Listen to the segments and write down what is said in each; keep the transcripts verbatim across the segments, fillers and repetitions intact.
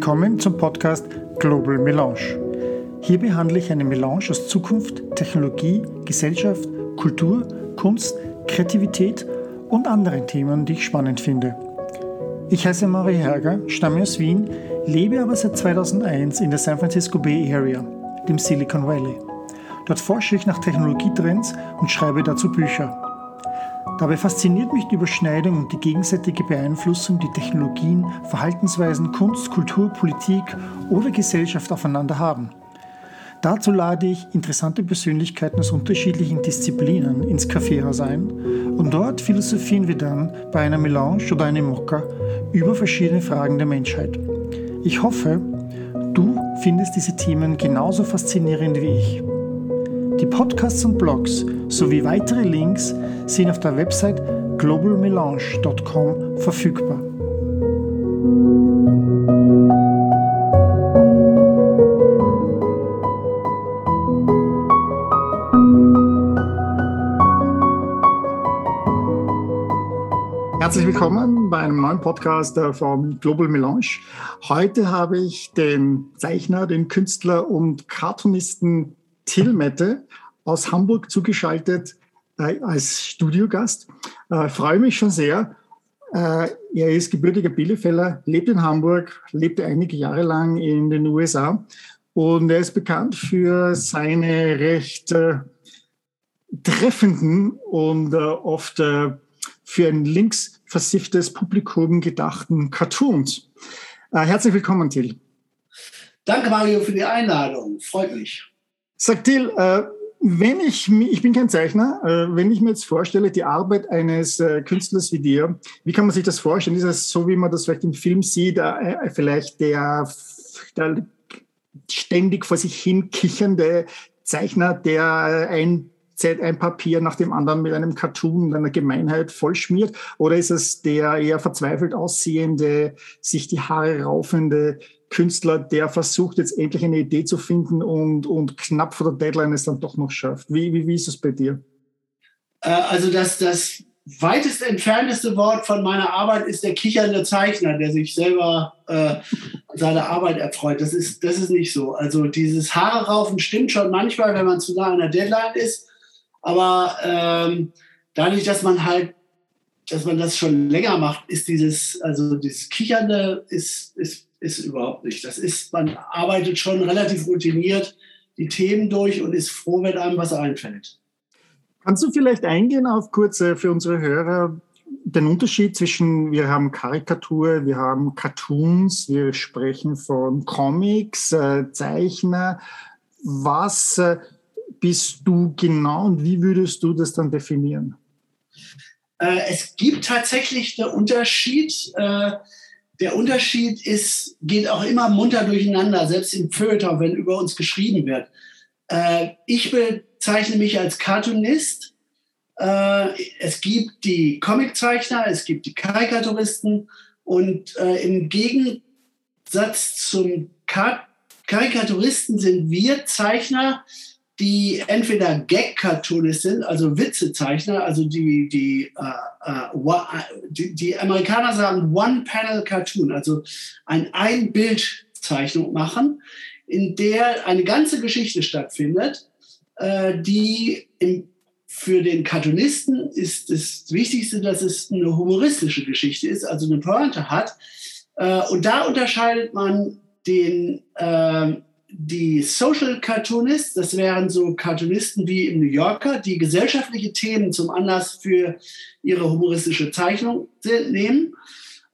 Willkommen zum Podcast Global Melange. Hier behandle ich eine Melange aus Zukunft, Technologie, Gesellschaft, Kultur, Kunst, Kreativität und anderen Themen, die ich spannend finde. Ich heiße Marie Herger, stamme aus Wien, lebe aber seit zweitausendeins in der San Francisco Bay Area, dem Silicon Valley. Dort forsche ich nach Technologietrends und schreibe dazu Bücher. Dabei fasziniert mich die Überschneidung und die gegenseitige Beeinflussung, die Technologien, Verhaltensweisen, Kunst, Kultur, Politik oder Gesellschaft aufeinander haben. Dazu lade ich interessante Persönlichkeiten aus unterschiedlichen Disziplinen ins Kaffeehaus ein und dort philosophieren wir dann bei einer Melange oder einem Mokka über verschiedene Fragen der Menschheit. Ich hoffe, du findest diese Themen genauso faszinierend wie ich. Die Podcasts und Blogs sowie weitere Links sind auf der Website global melange dot com verfügbar. Herzlich willkommen bei einem neuen Podcast vom Global Melange. Heute habe ich den Zeichner, den Künstler und Cartoonisten Til Mette aus Hamburg zugeschaltet äh, als Studiogast. Äh, freue mich schon sehr. Äh, er ist gebürtiger Bielefelder, lebt in Hamburg, lebte einige Jahre lang in den U S A und er ist bekannt für seine recht äh, treffenden und äh, oft äh, für ein linksversifftes Publikum gedachten Cartoons. Äh, herzlich willkommen, Til. Danke, Mario, für die Einladung. Freut mich. Sag, Til, äh, wenn ich, ich bin kein Zeichner, äh, wenn ich mir jetzt vorstelle, die Arbeit eines äh, Künstlers wie dir, wie kann man sich das vorstellen? Ist das so, wie man das vielleicht im Film sieht, äh, vielleicht der, der ständig vor sich hin kichernde Zeichner, der ein ein Papier nach dem anderen mit einem Cartoon und einer Gemeinheit vollschmiert? Oder ist es der eher verzweifelt aussehende, sich die Haare raufende Künstler, der versucht, jetzt endlich eine Idee zu finden und, und knapp vor der Deadline es dann doch noch schafft? Wie, wie, wie ist es bei dir? Also das, das weitest entfernteste Wort von meiner Arbeit ist der kichernde Zeichner, der sich selber äh, seiner Arbeit erfreut. Das ist, das ist nicht so. Also dieses Haare raufen stimmt schon manchmal, wenn man zu nah an der Deadline ist. Aber ähm, dadurch, dass man halt, dass man das schon länger macht, ist dieses, also dieses Kichernde ist, ist, ist überhaupt nicht. Das ist, man arbeitet schon relativ routiniert die Themen durch und ist froh, wenn einem was einfällt. Kannst du vielleicht eingehen auf kurz für unsere Hörer den Unterschied zwischen, wir haben Karikatur, wir haben Cartoons, wir sprechen von Comics, äh, Zeichner, was... Äh, bist du genau und wie würdest du das dann definieren? Es gibt tatsächlich einen Unterschied. Der Unterschied ist, geht auch immer munter durcheinander, selbst im Feuilleton, wenn über uns geschrieben wird. Ich bezeichne mich als Cartoonist. Es gibt die Comiczeichner, es gibt die Karikaturisten und im Gegensatz zum Karikaturisten sind wir Zeichner, die entweder Gag-Cartoonist sind, also Witzezeichner, also die die, äh, äh, die die Amerikaner sagen One-Panel-Cartoon, also ein Ein-Bild-Zeichnung machen, in der eine ganze Geschichte stattfindet, äh, die im, für den Cartoonisten ist das Wichtigste, dass es eine humoristische Geschichte ist, also eine Pointe hat. Äh, und da unterscheidet man den... Äh, Die Social Cartoonists, das wären so Cartoonisten wie im New Yorker, die gesellschaftliche Themen zum Anlass für ihre humoristische Zeichnung nehmen.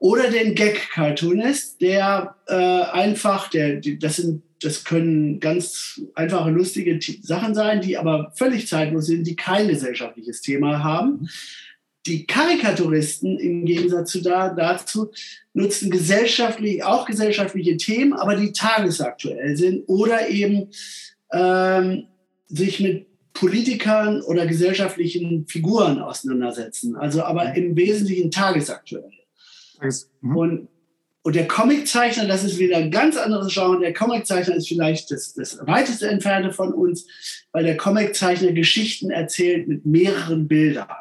Oder den Gag-Cartoonist, der äh, einfach, der, die, das, sind, das können ganz einfache, lustige Sachen sein, die aber völlig zeitlos sind, die kein gesellschaftliches Thema haben. Die Karikaturisten im Gegensatz zu da, dazu nutzen gesellschaftlich, auch gesellschaftliche Themen, aber die tagesaktuell sind oder eben ähm, sich mit Politikern oder gesellschaftlichen Figuren auseinandersetzen. Also aber im Wesentlichen tagesaktuell. Mhm. Und, und der Comiczeichner, das ist wieder ein ganz anderes Genre. Der Comiczeichner ist vielleicht das, das weiteste entfernte von uns, weil der Comiczeichner Geschichten erzählt mit mehreren Bildern.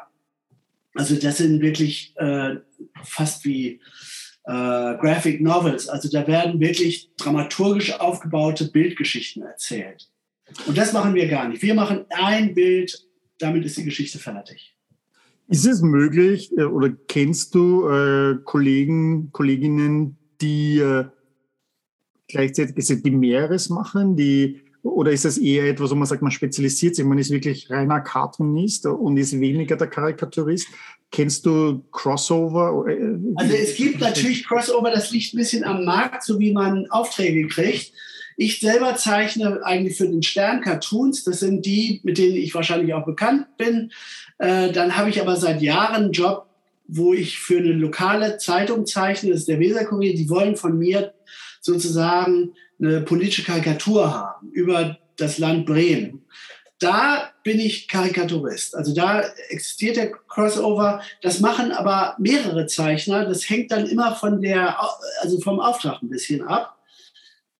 Also das sind wirklich äh, fast wie äh, Graphic Novels. Also da werden wirklich dramaturgisch aufgebaute Bildgeschichten erzählt. Und das machen wir gar nicht. Wir machen ein Bild, damit ist die Geschichte fertig. Ist es möglich oder kennst du äh, Kollegen, Kolleginnen, die äh, gleichzeitig die Mehreres machen, die, oder ist das eher etwas, wo man sagt, man spezialisiert sich, man ist wirklich reiner Cartoonist und ist weniger der Karikaturist? Kennst du Crossover? Also es gibt natürlich Crossover, das liegt ein bisschen am Markt, so wie man Aufträge kriegt. Ich selber zeichne eigentlich für den Stern Cartoons. Das sind die, mit denen ich wahrscheinlich auch bekannt bin. Äh, dann habe ich aber seit Jahren einen Job, wo ich für eine lokale Zeitung zeichne. Das ist der Weser-Kurier. Die wollen von mir sozusagen eine politische Karikatur haben über das Land Bremen. Da bin ich Karikaturist. Also da existiert der Crossover. Das machen aber mehrere Zeichner. Das hängt dann immer von der, also vom Auftrag ein bisschen ab.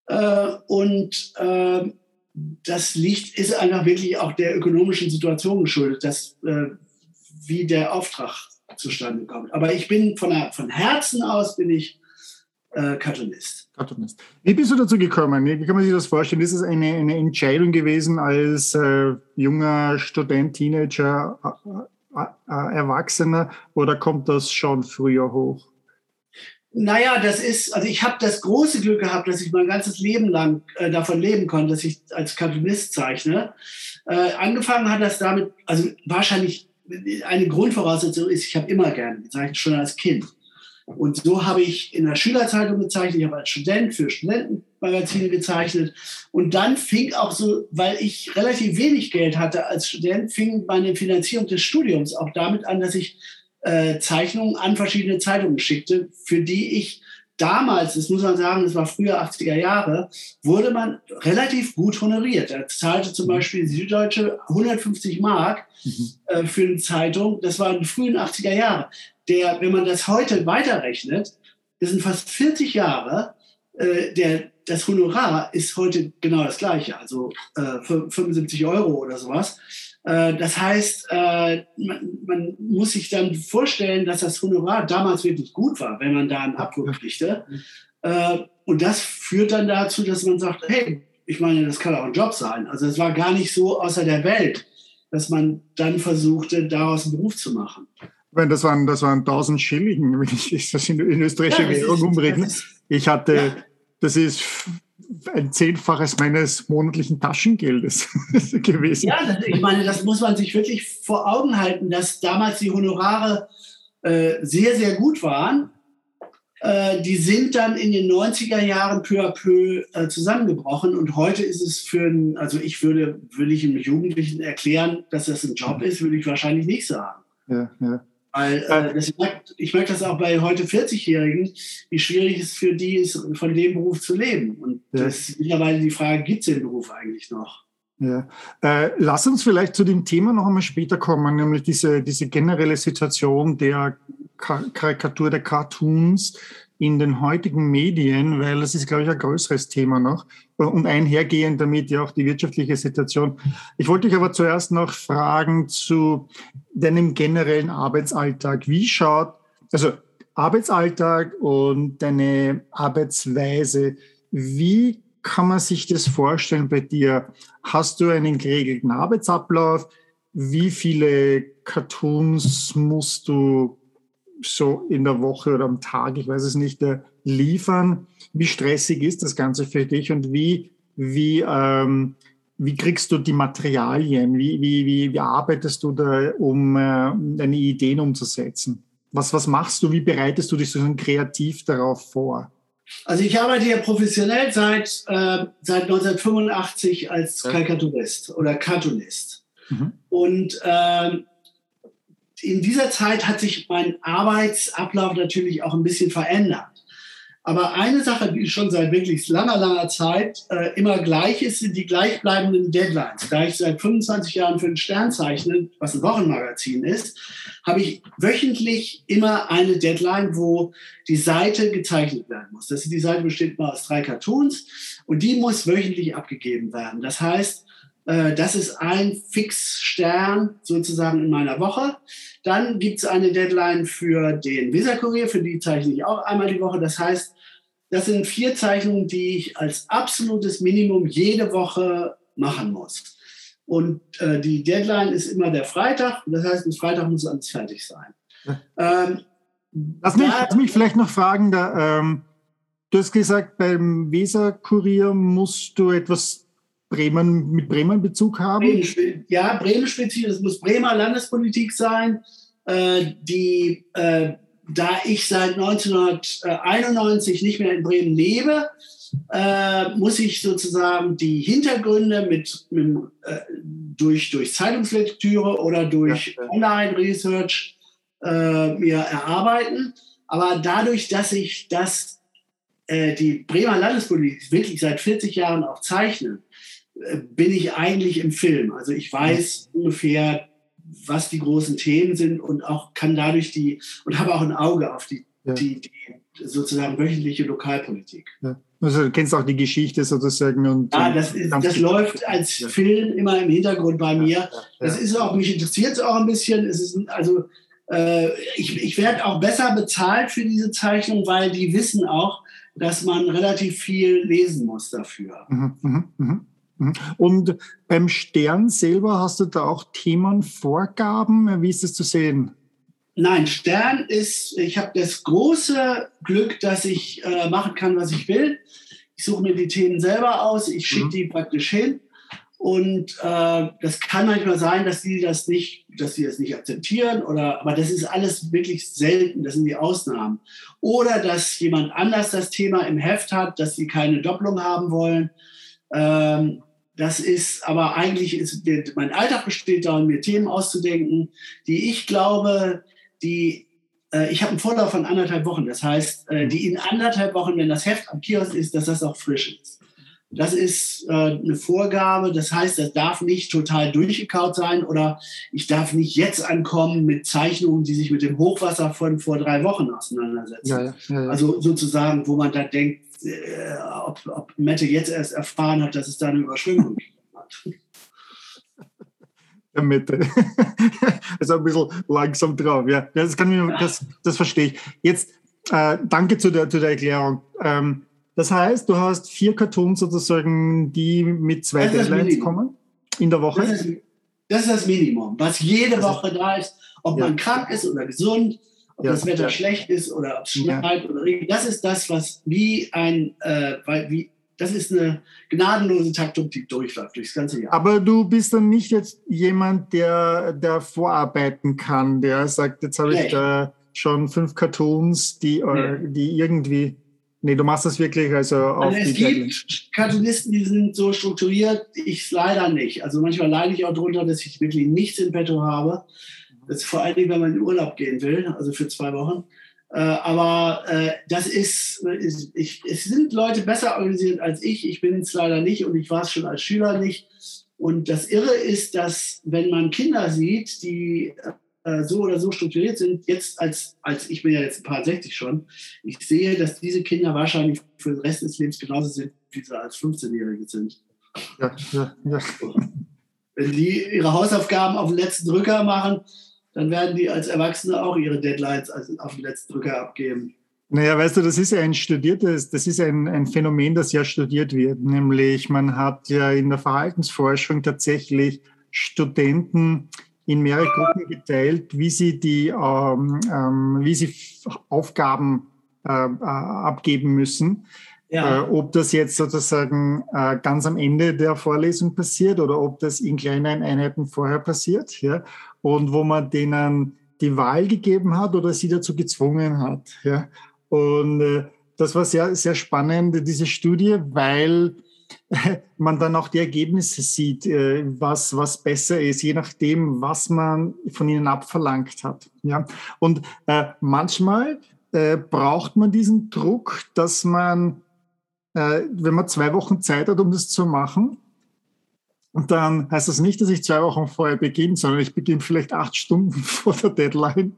Äh, und äh, das liegt, ist einfach wirklich auch der ökonomischen Situation geschuldet, dass, äh, wie der Auftrag zustande kommt. Aber ich bin von, der, von Herzen aus bin ich äh, Cartoonist. Cartoonist. Wie bist du dazu gekommen? Wie kann man sich das vorstellen? Ist es eine, eine Entscheidung gewesen als äh, junger Student, Teenager, äh, äh, Erwachsener, oder kommt das schon früher hoch? Naja, das ist, also ich habe das große Glück gehabt, dass ich mein ganzes Leben lang äh, davon leben konnte, dass ich als Cartoonist zeichne. Äh, angefangen hat das damit, also wahrscheinlich eine Grundvoraussetzung ist, ich habe immer gerne gezeichnet, schon als Kind. Und so habe ich in der Schülerzeitung gezeichnet, ich habe als Student für Studentenmagazine gezeichnet. Und dann fing auch so, weil ich relativ wenig Geld hatte als Student, fing meine Finanzierung des Studiums auch damit an, dass ich Zeichnungen an verschiedene Zeitungen schickte, für die ich damals, das muss man sagen, das war früher achtziger Jahre, wurde man relativ gut honoriert. Da zahlte zum Beispiel die Süddeutsche hundertfünfzig Mark mhm. äh, für eine Zeitung. Das war in den frühen achtziger Jahren. Der, wenn man das heute weiterrechnet, das sind fast vierzig Jahre, äh, der, das Honorar ist heute genau das gleiche, also äh, fünfundsiebzig Euro oder sowas. Das heißt, man muss sich dann vorstellen, dass das Honorar damals wirklich gut war, wenn man da einen Abdruck kriegte. Und das führt dann dazu, dass man sagt, hey, ich meine, das kann auch ein Job sein. Also es war gar nicht so außer der Welt, dass man dann versuchte, daraus einen Beruf zu machen. Das waren, das waren tausend Schilling, wenn ich das in österreichische Währung umrechne. Ich hatte, ja. das ist... ein Zehnfaches meines monatlichen Taschengeldes gewesen. Ja, ich meine, das muss man sich wirklich vor Augen halten, dass damals die Honorare äh, sehr, sehr gut waren. Äh, die sind dann in den neunziger Jahren peu à peu äh, zusammengebrochen und heute ist es für einen, also ich würde, würde ich einem Jugendlichen erklären, dass das ein Job ist, würde ich wahrscheinlich nicht sagen. Ja, ja. Weil, äh, das merkt, ich merke das auch bei heute vierzigjährigen, wie schwierig es für die ist, von dem Beruf zu leben. Und ja. das ist mittlerweile die Frage, gibt es den Beruf eigentlich noch? Ja. Äh, lass uns vielleicht zu dem Thema noch einmal später kommen, nämlich diese, diese generelle Situation der Kar- Karikatur, der Cartoons in den heutigen Medien, weil das ist, glaube ich, ein größeres Thema noch und einhergehend damit ja auch die wirtschaftliche Situation. Ich wollte dich aber zuerst noch fragen zu deinem generellen Arbeitsalltag. Wie schaut, also Arbeitsalltag und deine Arbeitsweise, wie kann man sich das vorstellen bei dir? Hast du einen geregelten Arbeitsablauf? Wie viele Cartoons musst du so in der Woche oder am Tag, ich weiß es nicht, liefern? Wie stressig ist das Ganze für dich und wie, wie, ähm, wie kriegst du die Materialien? Wie, wie, wie, wie arbeitest du da, um äh, deine Ideen umzusetzen? Was, was machst du? Wie bereitest du dich so kreativ darauf vor? Also ich arbeite ja professionell seit, äh, seit neunzehnhundertfünfundachtzig als Karikaturist oder Cartoonist. Mhm. Und äh, in dieser Zeit hat sich mein Arbeitsablauf natürlich auch ein bisschen verändert. Aber eine Sache, die schon seit wirklich langer, langer Zeit äh, immer gleich ist, sind die gleichbleibenden Deadlines. Da ich seit fünfundzwanzig Jahren für den Stern zeichne, was ein Wochenmagazin ist, habe ich wöchentlich immer eine Deadline, wo die Seite gezeichnet werden muss. Das ist, die Seite besteht mal aus drei Cartoons und die muss wöchentlich abgegeben werden. Das heißt, Äh, das ist ein Fixstern sozusagen in meiner Woche. Dann gibt es eine Deadline für den Weser-Kurier, für die zeichne ich auch einmal die Woche. Das heißt, das sind vier Zeichnungen, die ich als absolutes Minimum jede Woche machen muss. Und äh, die Deadline ist immer der Freitag. Das heißt, bis Freitag muss alles fertig sein. Ja. Ähm, lass, mich, da, lass mich vielleicht noch fragen, da, ähm, du hast gesagt, beim Weser-Kurier musst du etwas Bremen, mit Bremen Bezug haben? Bremen, ja, Bremen-spezifisch. Es muss Bremer Landespolitik sein, äh, die, äh, da ich seit neunzehnhunderteinundneunzig nicht mehr in Bremen lebe, Äh, muss ich sozusagen die Hintergründe mit, mit, äh, durch, durch Zeitungslektüre oder durch Online-Research äh, mir erarbeiten. Aber dadurch, dass ich das, äh, die Bremer Landespolitik wirklich seit vierzig Jahren auch zeichne, äh, bin ich eigentlich im Film. Also ich weiß ja. ungefähr, was die großen Themen sind und auch kann dadurch die, und habe auch ein Auge auf die, ja. die, die sozusagen wöchentliche Lokalpolitik. Ja. Also du kennst auch die Geschichte sozusagen. Und, ja, das, ist, das läuft als ja. Film immer im Hintergrund bei mir. Ja, ja, ja. Das ist auch, mich interessiert es auch ein bisschen. Es ist, also, äh, ich ich werde auch besser bezahlt für diese Zeichnung, weil die wissen auch, dass man relativ viel lesen muss dafür. Mhm, mh, mh, mh. Und beim Stern selber hast du da auch Themenvorgaben? Wie ist das zu sehen? Nein, Stern ist, ich habe das große Glück, dass ich äh, machen kann, was ich will. Ich suche mir die Themen selber aus, ich schicke die praktisch hin. Und äh, das kann manchmal sein, dass die das nicht, dass die das nicht akzeptieren. Oder, aber das ist alles wirklich selten, das sind die Ausnahmen. Oder dass jemand anders das Thema im Heft hat, dass sie keine Doppelung haben wollen. Ähm, Das ist, aber eigentlich ist, mein Alltag besteht darin, mir Themen auszudenken, die ich glaube, die, äh, ich habe einen Vorlauf von anderthalb Wochen. Das heißt, äh, die in anderthalb Wochen, wenn das Heft am Kiosk ist, dass das auch frisch ist. Das ist äh, eine Vorgabe. Das heißt, das darf nicht total durchgekaut sein oder ich darf nicht jetzt ankommen mit Zeichnungen, die sich mit dem Hochwasser von vor drei Wochen auseinandersetzen. Ja, ja, ja, ja. Also sozusagen, wo man da denkt, Äh, ob, ob Mette jetzt erst erfahren hat, dass es da eine Überschwemmung hat. Ja, Mette. Also ein bisschen langsam drauf, ja. Das, kann ich, das, das verstehe ich. Jetzt, äh, danke zu der, zu der Erklärung. Ähm, das heißt, du hast vier Cartoons sozusagen, die mit zwei Deadlines kommen in der Woche? Das ist, das ist das Minimum, was jede das Woche da ist. Ob ja. man krank ist oder gesund, ob ja, das Wetter ja. schlecht ist oder ob es schneit ja. oder regnet. Das ist das, was wie ein, äh, wie, das ist eine gnadenlose Taktung, die durchläuft durchs ganze Jahr. Aber du bist dann nicht jetzt jemand, der, der vorarbeiten kann, der sagt, jetzt habe ich da schon fünf Cartoons, die, äh, nee. die irgendwie, nee, du machst das wirklich also auf also es die gibt Cartoonisten, die sind so strukturiert, ich leider nicht. Also manchmal leide ich auch darunter, dass ich wirklich nichts in petto habe. Das ist vor allen Dingen, wenn man in Urlaub gehen will, also für zwei Wochen. Äh, aber äh, das ist, ist ich, es sind Leute besser organisiert als ich. Ich bin es leider nicht und ich war es schon als Schüler nicht. Und das Irre ist, dass wenn man Kinder sieht, die äh, so oder so strukturiert sind, jetzt als, als ich bin ja jetzt ein paar sechzig schon, ich sehe, dass diese Kinder wahrscheinlich für den Rest des Lebens genauso sind, wie sie als fünfzehnjährige sind. Ja, ja, ja. Wenn die ihre Hausaufgaben auf den letzten Drücker machen, dann werden die als Erwachsene auch ihre Deadlines auf den letzten Drücker abgeben. Naja, weißt du, das ist ja ein studiertes, das ist ein, ein Phänomen, das ja studiert wird. Nämlich, man hat ja in der Verhaltensforschung tatsächlich Studenten in mehrere Gruppen geteilt, wie sie die, ähm, ähm, wie sie Aufgaben äh, abgeben müssen. Ja. Äh, ob das jetzt sozusagen äh, ganz am Ende der Vorlesung passiert oder ob das in kleinen Einheiten vorher passiert, ja, und wo man denen die Wahl gegeben hat oder sie dazu gezwungen hat, ja. Und äh, das war sehr, sehr spannend, diese Studie, weil äh, man dann auch die Ergebnisse sieht, äh, was, was besser ist, je nachdem, was man von ihnen abverlangt hat, ja. Und äh, manchmal äh, braucht man diesen Druck, dass man wenn man zwei Wochen Zeit hat, um das zu machen, und dann heißt das nicht, dass ich zwei Wochen vorher beginne, sondern ich beginne vielleicht acht Stunden vor der Deadline,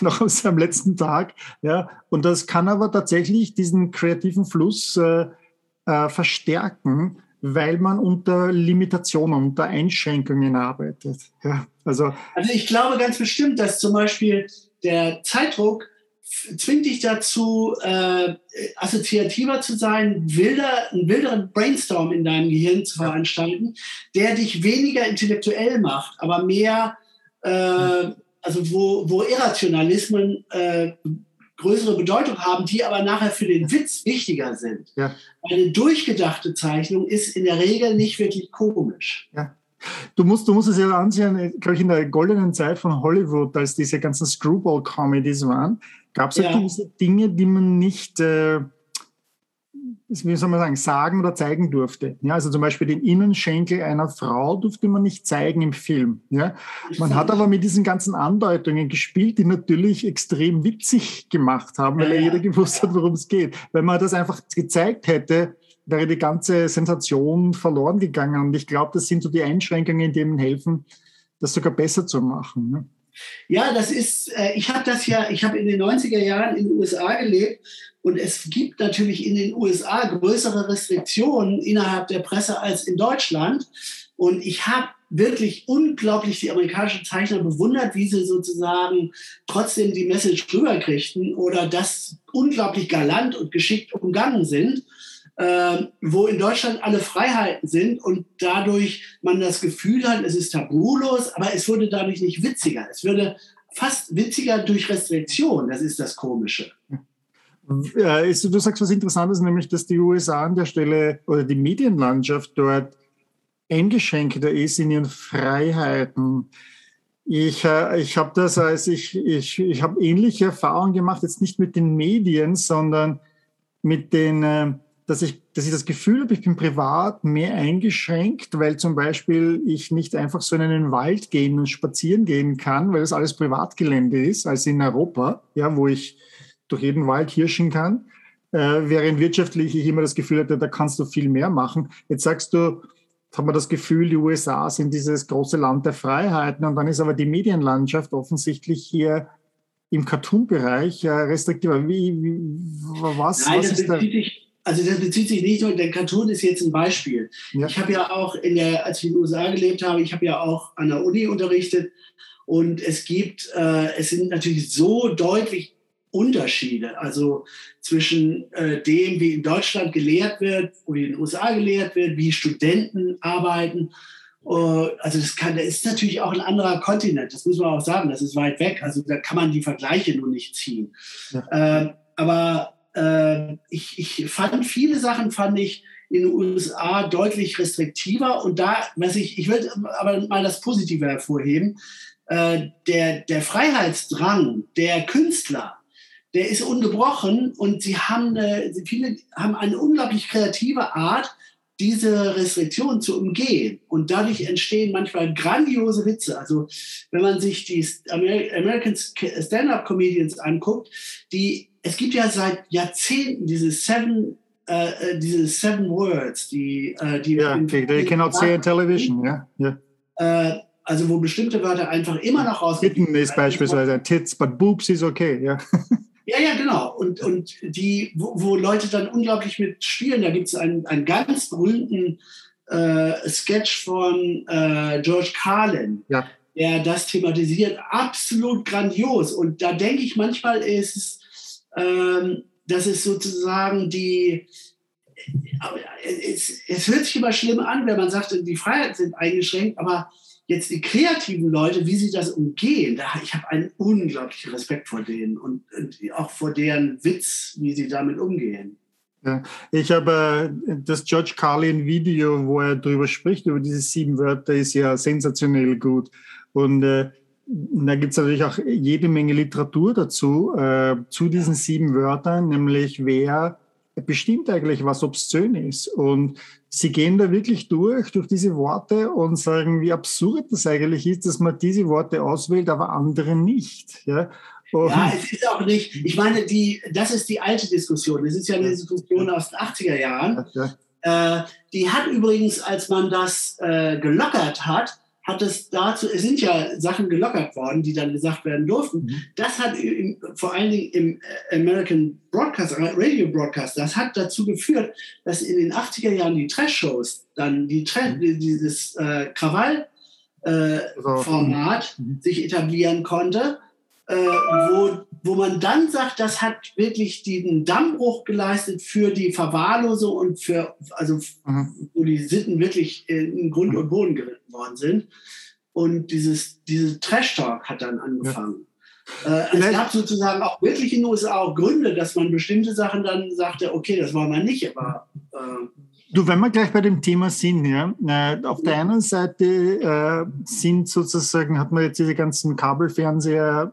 noch am letzten Tag. Ja, und das kann aber tatsächlich diesen kreativen Fluss äh, äh, verstärken, weil man unter Limitationen, unter Einschränkungen arbeitet. Ja, also, also ich glaube ganz bestimmt, dass zum Beispiel der Zeitdruck zwingt dich dazu, äh, assoziativer zu sein, wilder, einen wilderen Brainstorm in deinem Gehirn zu veranstalten, der dich weniger intellektuell macht, aber mehr, äh, also wo, wo Irrationalismen äh, größere Bedeutung haben, die aber nachher für den Witz wichtiger sind. Ja. Eine durchgedachte Zeichnung ist in der Regel nicht wirklich komisch. Ja. Du musst, du musst es ja ansehen, glaube ich, in der goldenen Zeit von Hollywood, als diese ganzen Screwball-Comedies waren, gab es ja halt diese Dinge, die man nicht, äh, wie soll man sagen, sagen oder zeigen durfte. Ja, also zum Beispiel den Innenschenkel einer Frau durfte man nicht zeigen im Film. Ja? Man hat aber mit diesen ganzen Andeutungen gespielt, die natürlich extrem witzig gemacht haben, weil ja, ja jeder gewusst hat, worum es geht. Wenn man das einfach gezeigt hätte, wäre die ganze Sensation verloren gegangen. Und ich glaube, das sind so die Einschränkungen, die ihnen helfen, das sogar besser zu machen. Ne? Ja, das ist, äh, ich habe das ja, ich habe in den neunziger Jahren in den U S A gelebt und es gibt natürlich in den U S A größere Restriktionen innerhalb der Presse als in Deutschland. Und ich habe wirklich unglaublich die amerikanischen Zeichner bewundert, wie sie sozusagen trotzdem die Message rüberkriegten oder das unglaublich galant und geschickt umgangen sind. Äh, wo in Deutschland alle Freiheiten sind und dadurch man das Gefühl hat, es ist tabulos, aber es wurde dadurch nicht witziger. Es würde fast witziger durch Restriktion. Das ist das Komische. Ja, ist, du sagst was Interessantes, nämlich, dass die U S A an der Stelle oder die Medienlandschaft dort eingeschränkter ist in ihren Freiheiten. Ich, äh, ich habe das, also ich, ich, ich habe ähnliche Erfahrungen gemacht, jetzt nicht mit den Medien, sondern mit den äh, Dass ich, dass ich das Gefühl habe, ich bin privat mehr eingeschränkt, weil zum Beispiel ich nicht einfach so in einen Wald gehen und spazieren gehen kann, weil das alles Privatgelände ist, als in Europa, ja, wo ich durch jeden Wald hirschen kann, äh, während wirtschaftlich ich immer das Gefühl hatte, da kannst du viel mehr machen. Jetzt sagst du, jetzt hat man das Gefühl, die U S A sind dieses große Land der Freiheiten und dann ist aber die Medienlandschaft offensichtlich hier im Cartoon-Bereich äh, restriktiver. Wie, wie, was, Nein, was ist da... Also das bezieht sich nicht nur, der Cartoon ist jetzt ein Beispiel. Ja. Ich habe ja auch, in der, als ich in den U S A gelebt habe, ich habe ja auch an der Uni unterrichtet und es gibt, äh, es sind natürlich so deutlich Unterschiede, also zwischen äh, dem, wie in Deutschland gelehrt wird, wie in den U S A gelehrt wird, wie Studenten arbeiten. Äh, also das, kann, das ist natürlich auch ein anderer Kontinent, das muss man auch sagen, das ist weit weg, also da kann man die Vergleiche nur nicht ziehen. Ja. Äh, aber Ich, ich fand viele Sachen fand ich in den U S A deutlich restriktiver und da, was ich, ich will aber mal das Positive hervorheben, äh, der, der Freiheitsdrang der Künstler, der ist ungebrochen und sie haben eine, viele haben eine unglaublich kreative Art, diese Restriktion zu umgehen und dadurch entstehen manchmal grandiose Witze. Also wenn man sich die American Stand-Up-Comedians anguckt, die es gibt ja seit Jahrzehnten diese Seven, äh, diese Seven Words, die... Äh, die yeah, okay. They cannot say on television, ja. Yeah. Yeah. Äh, also wo bestimmte Wörter einfach immer noch rausgehen. Titten ist beispielsweise Tits, but boobs is okay, ja. Yeah. Ja, ja, genau. Und, und die, wo, wo Leute dann unglaublich mit spielen, da gibt es einen, einen ganz berühmten äh, Sketch von äh, George Carlin, ja, der das thematisiert, absolut grandios. Und da denke ich manchmal, ist es Ähm, das ist sozusagen die, es, es hört sich immer schlimm an, wenn man sagt, die Freiheiten sind eingeschränkt, aber jetzt die kreativen Leute, wie sie das umgehen, da, ich habe einen unglaublichen Respekt vor denen und, und auch vor deren Witz, wie sie damit umgehen. Ja, ich habe äh, das George Carlin-Video, wo er drüber spricht, über diese sieben Wörter, ist ja sensationell gut und äh, da gibt es natürlich auch jede Menge Literatur dazu, äh, zu diesen sieben Wörtern, nämlich wer bestimmt eigentlich, was obszön ist. Und sie gehen da wirklich durch, durch diese Worte und sagen, wie absurd das eigentlich ist, dass man diese Worte auswählt, aber andere nicht. Ja, und ja, es ist auch nicht, ich meine, die, das ist die alte Diskussion, das ist ja eine Diskussion aus den achtziger Jahren. Ja. Äh, die hat übrigens, als man das äh, gelockert hat, hat es dazu, es sind ja Sachen gelockert worden, die dann gesagt werden durften. Mhm. Das hat im, vor allen Dingen im American Broadcast, Radio Broadcast, das hat dazu geführt, dass in den achtziger Jahren die Trash-Shows, dann die Trash, mhm. dieses äh, Krawall-Format äh, mhm. sich etablieren konnte, äh, wo, wo man dann sagt, das hat wirklich den Dammbruch geleistet für die Verwahrlosung und für, also mhm. wo die Sitten wirklich in Grund und Boden geritten worden sind. Und dieses, dieses Trash-Talk hat dann angefangen. Ja. Äh, es gab sozusagen auch wirklich in den U S A auch Gründe, dass man bestimmte Sachen dann sagte, okay, das wollen wir nicht, aber... Äh, Du, wenn wir gleich bei dem Thema sind, ja, äh, auf der einen Seite äh, sind sozusagen, hat man jetzt diese ganzen Kabelfernseher,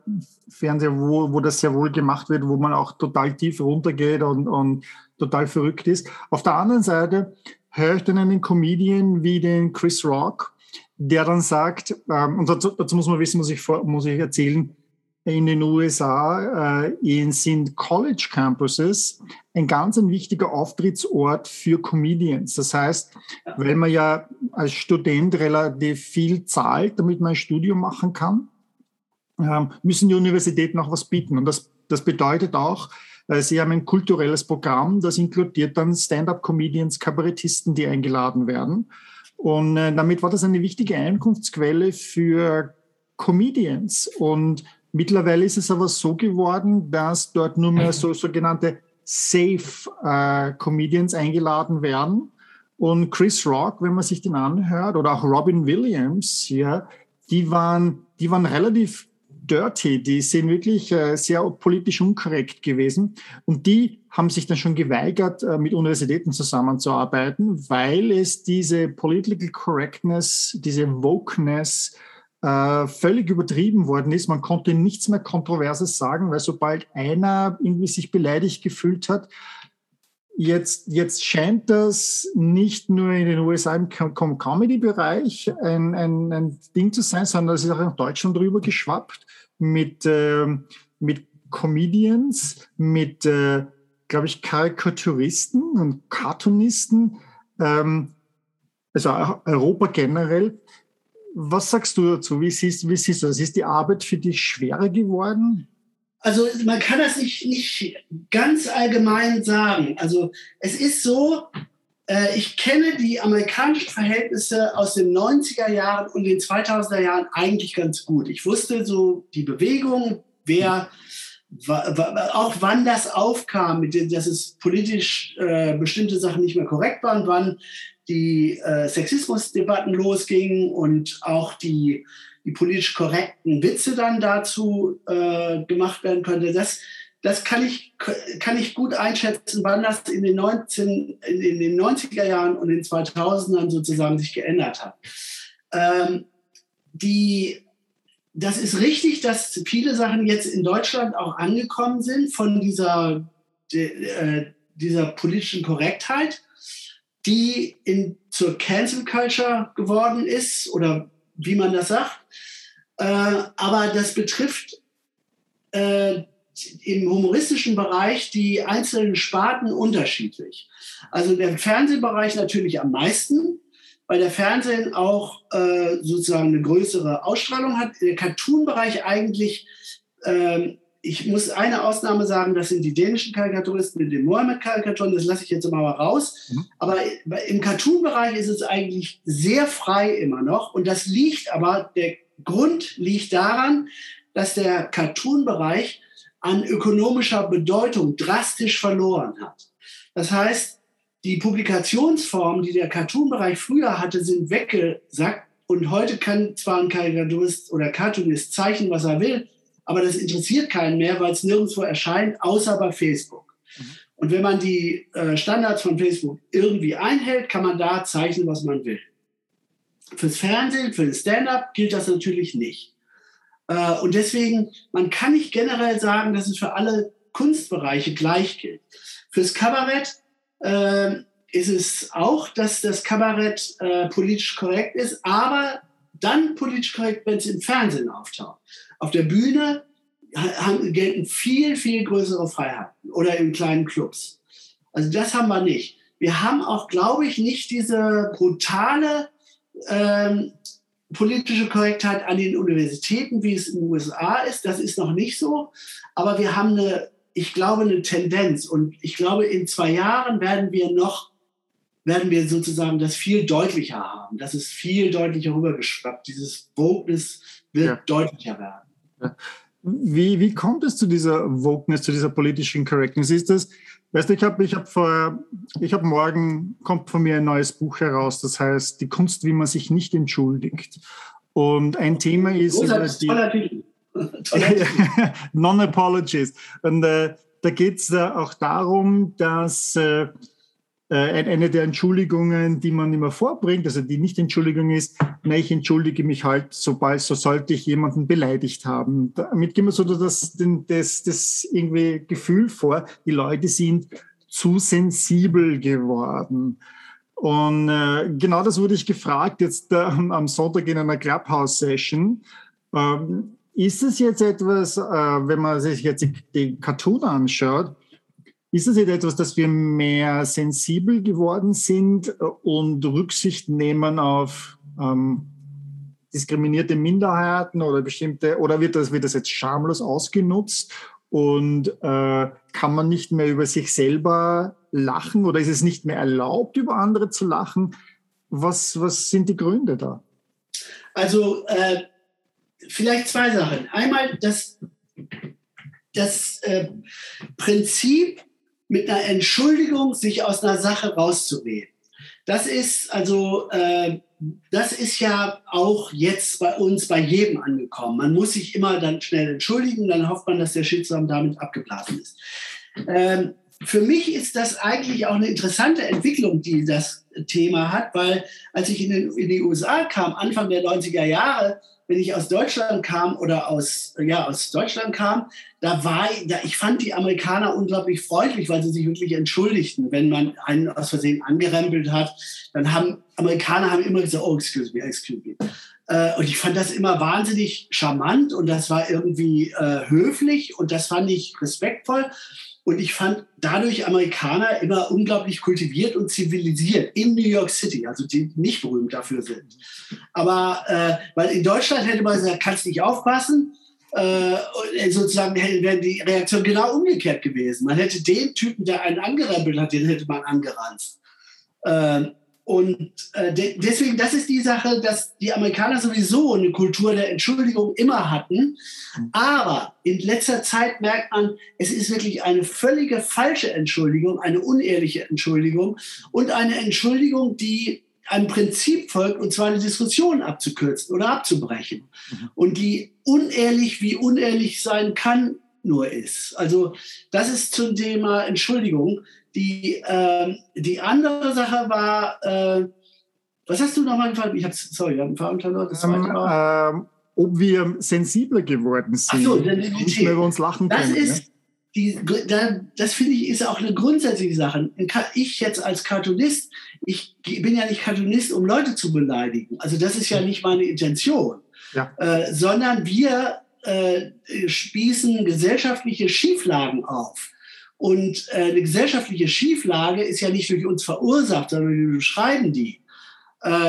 Fernseher, wo, wo das sehr wohl gemacht wird, wo man auch total tief runtergeht und, und total verrückt ist. Auf der anderen Seite höre ich dann einen Comedian wie den Chris Rock, der dann sagt, ähm, und dazu, dazu muss man wissen, muss ich, vor, muss ich erzählen, in den U S A äh, sind College Campuses ein ganz ein wichtiger Auftrittsort für Comedians. Das heißt, weil man ja als Student relativ viel zahlt, damit man ein Studium machen kann, ähm, müssen die Universitäten auch was bieten. Und das, das bedeutet auch, äh, sie haben ein kulturelles Programm, das inkludiert dann Stand-up-Comedians, Kabarettisten, die eingeladen werden. Und äh, damit war das eine wichtige Einkunftsquelle für Comedians. Und mittlerweile ist es aber so geworden, dass dort nur mehr so sogenannte Safe-Comedians äh, eingeladen werden. Und Chris Rock, wenn man sich den anhört, oder auch Robin Williams, ja, die waren, die waren relativ dirty, die sind wirklich äh, sehr politisch unkorrekt gewesen. Und die haben sich dann schon geweigert, äh, mit Universitäten zusammenzuarbeiten, weil es diese Political Correctness, diese Wokeness, völlig übertrieben worden ist. Man konnte nichts mehr Kontroverses sagen, weil sobald einer irgendwie sich beleidigt gefühlt hat, jetzt, jetzt scheint das nicht nur in den U S A im Comedy-Bereich ein, ein, ein Ding zu sein, sondern es ist auch in Deutschland drüber geschwappt mit, äh, mit Comedians, mit, äh, glaube ich, Karikaturisten und Cartoonisten, ähm, also Europa generell. Was sagst du dazu? Wie siehst, wie siehst du das? Ist die Arbeit für dich schwerer geworden? Also man kann das nicht, nicht ganz allgemein sagen. Also es ist so, äh, ich kenne die amerikanischen Verhältnisse aus den neunziger Jahren und den zweitausender Jahren eigentlich ganz gut. Ich wusste so die Bewegung, wer, wa, wa, auch wann das aufkam, mit dem, dass es politisch äh, bestimmte Sachen nicht mehr korrekt waren, wann die äh, Sexismusdebatten losgingen und auch die, die politisch korrekten Witze dann dazu äh, gemacht werden könnte. Das, das kann ich, kann ich gut einschätzen, wann das in den, neunzehn, in den neunziger Jahren und den zweitausendern sozusagen sich geändert hat. Ähm, die, das ist richtig, dass viele Sachen jetzt in Deutschland auch angekommen sind von dieser, de, äh, dieser politischen Korrektheit, die in, zur Cancel Culture geworden ist, oder wie man das sagt. Äh, aber das betrifft äh, im humoristischen Bereich die einzelnen Sparten unterschiedlich. Also der Fernsehbereich natürlich am meisten, weil der Fernsehen auch äh, sozusagen eine größere Ausstrahlung hat. Der Cartoon-Bereich eigentlich, äh, ich muss eine Ausnahme sagen, das sind die dänischen Karikaturisten mit den Mohammed-Karikaturen, das lasse ich jetzt immer mal raus. Mhm. Aber im Cartoon-Bereich ist es eigentlich sehr frei immer noch. Und das liegt aber, der Grund liegt daran, dass der Cartoon-Bereich an ökonomischer Bedeutung drastisch verloren hat. Das heißt, die Publikationsformen, die der Cartoon-Bereich früher hatte, sind weggesackt. Und heute kann zwar ein Karikaturist oder Cartoonist zeichnen, was er will, aber das interessiert keinen mehr, weil es nirgendwo erscheint, außer bei Facebook. Mhm. Und wenn man die äh, Standards von Facebook irgendwie einhält, kann man da zeichnen, was man will. Fürs Fernsehen, für den Stand-up gilt das natürlich nicht. Äh, und deswegen, man kann nicht generell sagen, dass es für alle Kunstbereiche gleich gilt. Fürs Kabarett äh, ist es auch, dass das Kabarett äh, politisch korrekt ist, aber dann politisch korrekt, wenn es im Fernsehen auftaucht. Auf der Bühne haben, gelten viel, viel größere Freiheiten oder in kleinen Clubs. Also das haben wir nicht. Wir haben auch, glaube ich, nicht diese brutale ähm, politische Korrektheit an den Universitäten, wie es in den U S A ist. Das ist noch nicht so. Aber wir haben eine, ich glaube, eine Tendenz. Und ich glaube, in zwei Jahren werden wir noch, werden wir sozusagen das viel deutlicher haben. Das ist viel deutlicher rübergeschwappt. Dieses Wokeness wird ja. deutlicher werden. Ja. Wie, wie kommt es zu dieser Wokeness, zu dieser politischen Correctness? Ist das, weißt du, ich habe ich hab vor, ich habe morgen, kommt von mir ein neues Buch heraus, das heißt Die Kunst, wie man sich nicht entschuldigt. Und ein Thema ist... Die, Non-Apologies. Und äh, da geht es äh, auch darum, dass äh, eine der Entschuldigungen, die man immer vorbringt, also die Nicht-Entschuldigung ist, na, ich entschuldige mich halt, sobald, so sollte ich jemanden beleidigt haben. Damit gehen wir so das, das, das irgendwie Gefühl vor, die Leute sind zu sensibel geworden. Und äh, genau das wurde ich gefragt, jetzt äh, am Sonntag in einer Clubhouse-Session. Ähm, ist es jetzt etwas, äh, wenn man sich jetzt den Cartoon anschaut, ist es jetzt etwas, dass wir mehr sensibel geworden sind und Rücksicht nehmen auf ähm, diskriminierte Minderheiten oder bestimmte, oder wird das, wird das jetzt schamlos ausgenutzt und äh, kann man nicht mehr über sich selber lachen oder ist es nicht mehr erlaubt, über andere zu lachen? Was, was sind die Gründe da? Also äh, vielleicht zwei Sachen. Einmal das, das äh, Prinzip, mit einer Entschuldigung sich aus einer Sache rauszureden. Das ist also, äh, das ist ja auch jetzt bei uns, bei jedem angekommen. Man muss sich immer dann schnell entschuldigen, dann hofft man, dass der Shitstorm damit abgeblasen ist. Ähm, für mich ist das eigentlich auch eine interessante Entwicklung, die das Thema hat, weil als ich in, den, in die U S A kam, Anfang der neunziger Jahre, wenn ich aus Deutschland kam oder aus, ja, aus Deutschland kam, da war ich, da, ich fand die Amerikaner unglaublich freundlich, weil sie sich wirklich entschuldigten. Wenn man einen aus Versehen angerempelt hat, dann haben Amerikaner haben immer gesagt, oh, excuse me, excuse me. Äh, und ich fand das immer wahnsinnig charmant und das war irgendwie äh, höflich und das fand ich respektvoll. Und ich fand dadurch Amerikaner immer unglaublich kultiviert und zivilisiert in New York City, also die nicht berühmt dafür sind. Aber äh, weil in Deutschland hätte man gesagt, kannst nicht aufpassen. Äh, und sozusagen wäre die Reaktion genau umgekehrt gewesen. Man hätte den Typen, der einen angerempelt hat, den hätte man angeranzt. Äh, und äh, de- deswegen, das ist die Sache, dass die Amerikaner sowieso eine Kultur der Entschuldigung immer hatten. Aber in letzter Zeit merkt man, es ist wirklich eine völlige falsche Entschuldigung, eine unehrliche Entschuldigung und eine Entschuldigung, die einem Prinzip folgt, und zwar eine Diskussion abzukürzen oder abzubrechen. Mhm. Und die unehrlich, wie unehrlich sein kann, nur ist. Also das ist zum Thema Entschuldigung. Die, äh, die andere Sache war, äh, was hast du nochmal gefragt? Ich habe es, sorry, wir haben ein paar Unterlagen. Das zweite war... Ähm, ähm. Ob wir sensibler geworden sind, so, nicht mehr über uns lachen das können. Ist, ne? die, da, das finde ich ist auch eine grundsätzliche Sache. Ich jetzt als Cartoonist, ich bin ja nicht Cartoonist, um Leute zu beleidigen. Also das ist ja nicht meine Intention. Ja. Äh, sondern wir äh, spießen gesellschaftliche Schieflagen auf. Und äh, eine gesellschaftliche Schieflage ist ja nicht durch uns verursacht, sondern wir beschreiben die.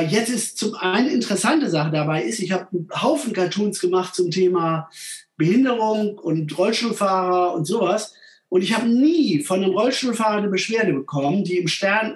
Jetzt ist zum einen interessante Sache dabei ist, ich habe einen Haufen Cartoons gemacht zum Thema Behinderung und Rollstuhlfahrer und sowas. Und ich habe nie von einem Rollstuhlfahrer eine Beschwerde bekommen, die im Stern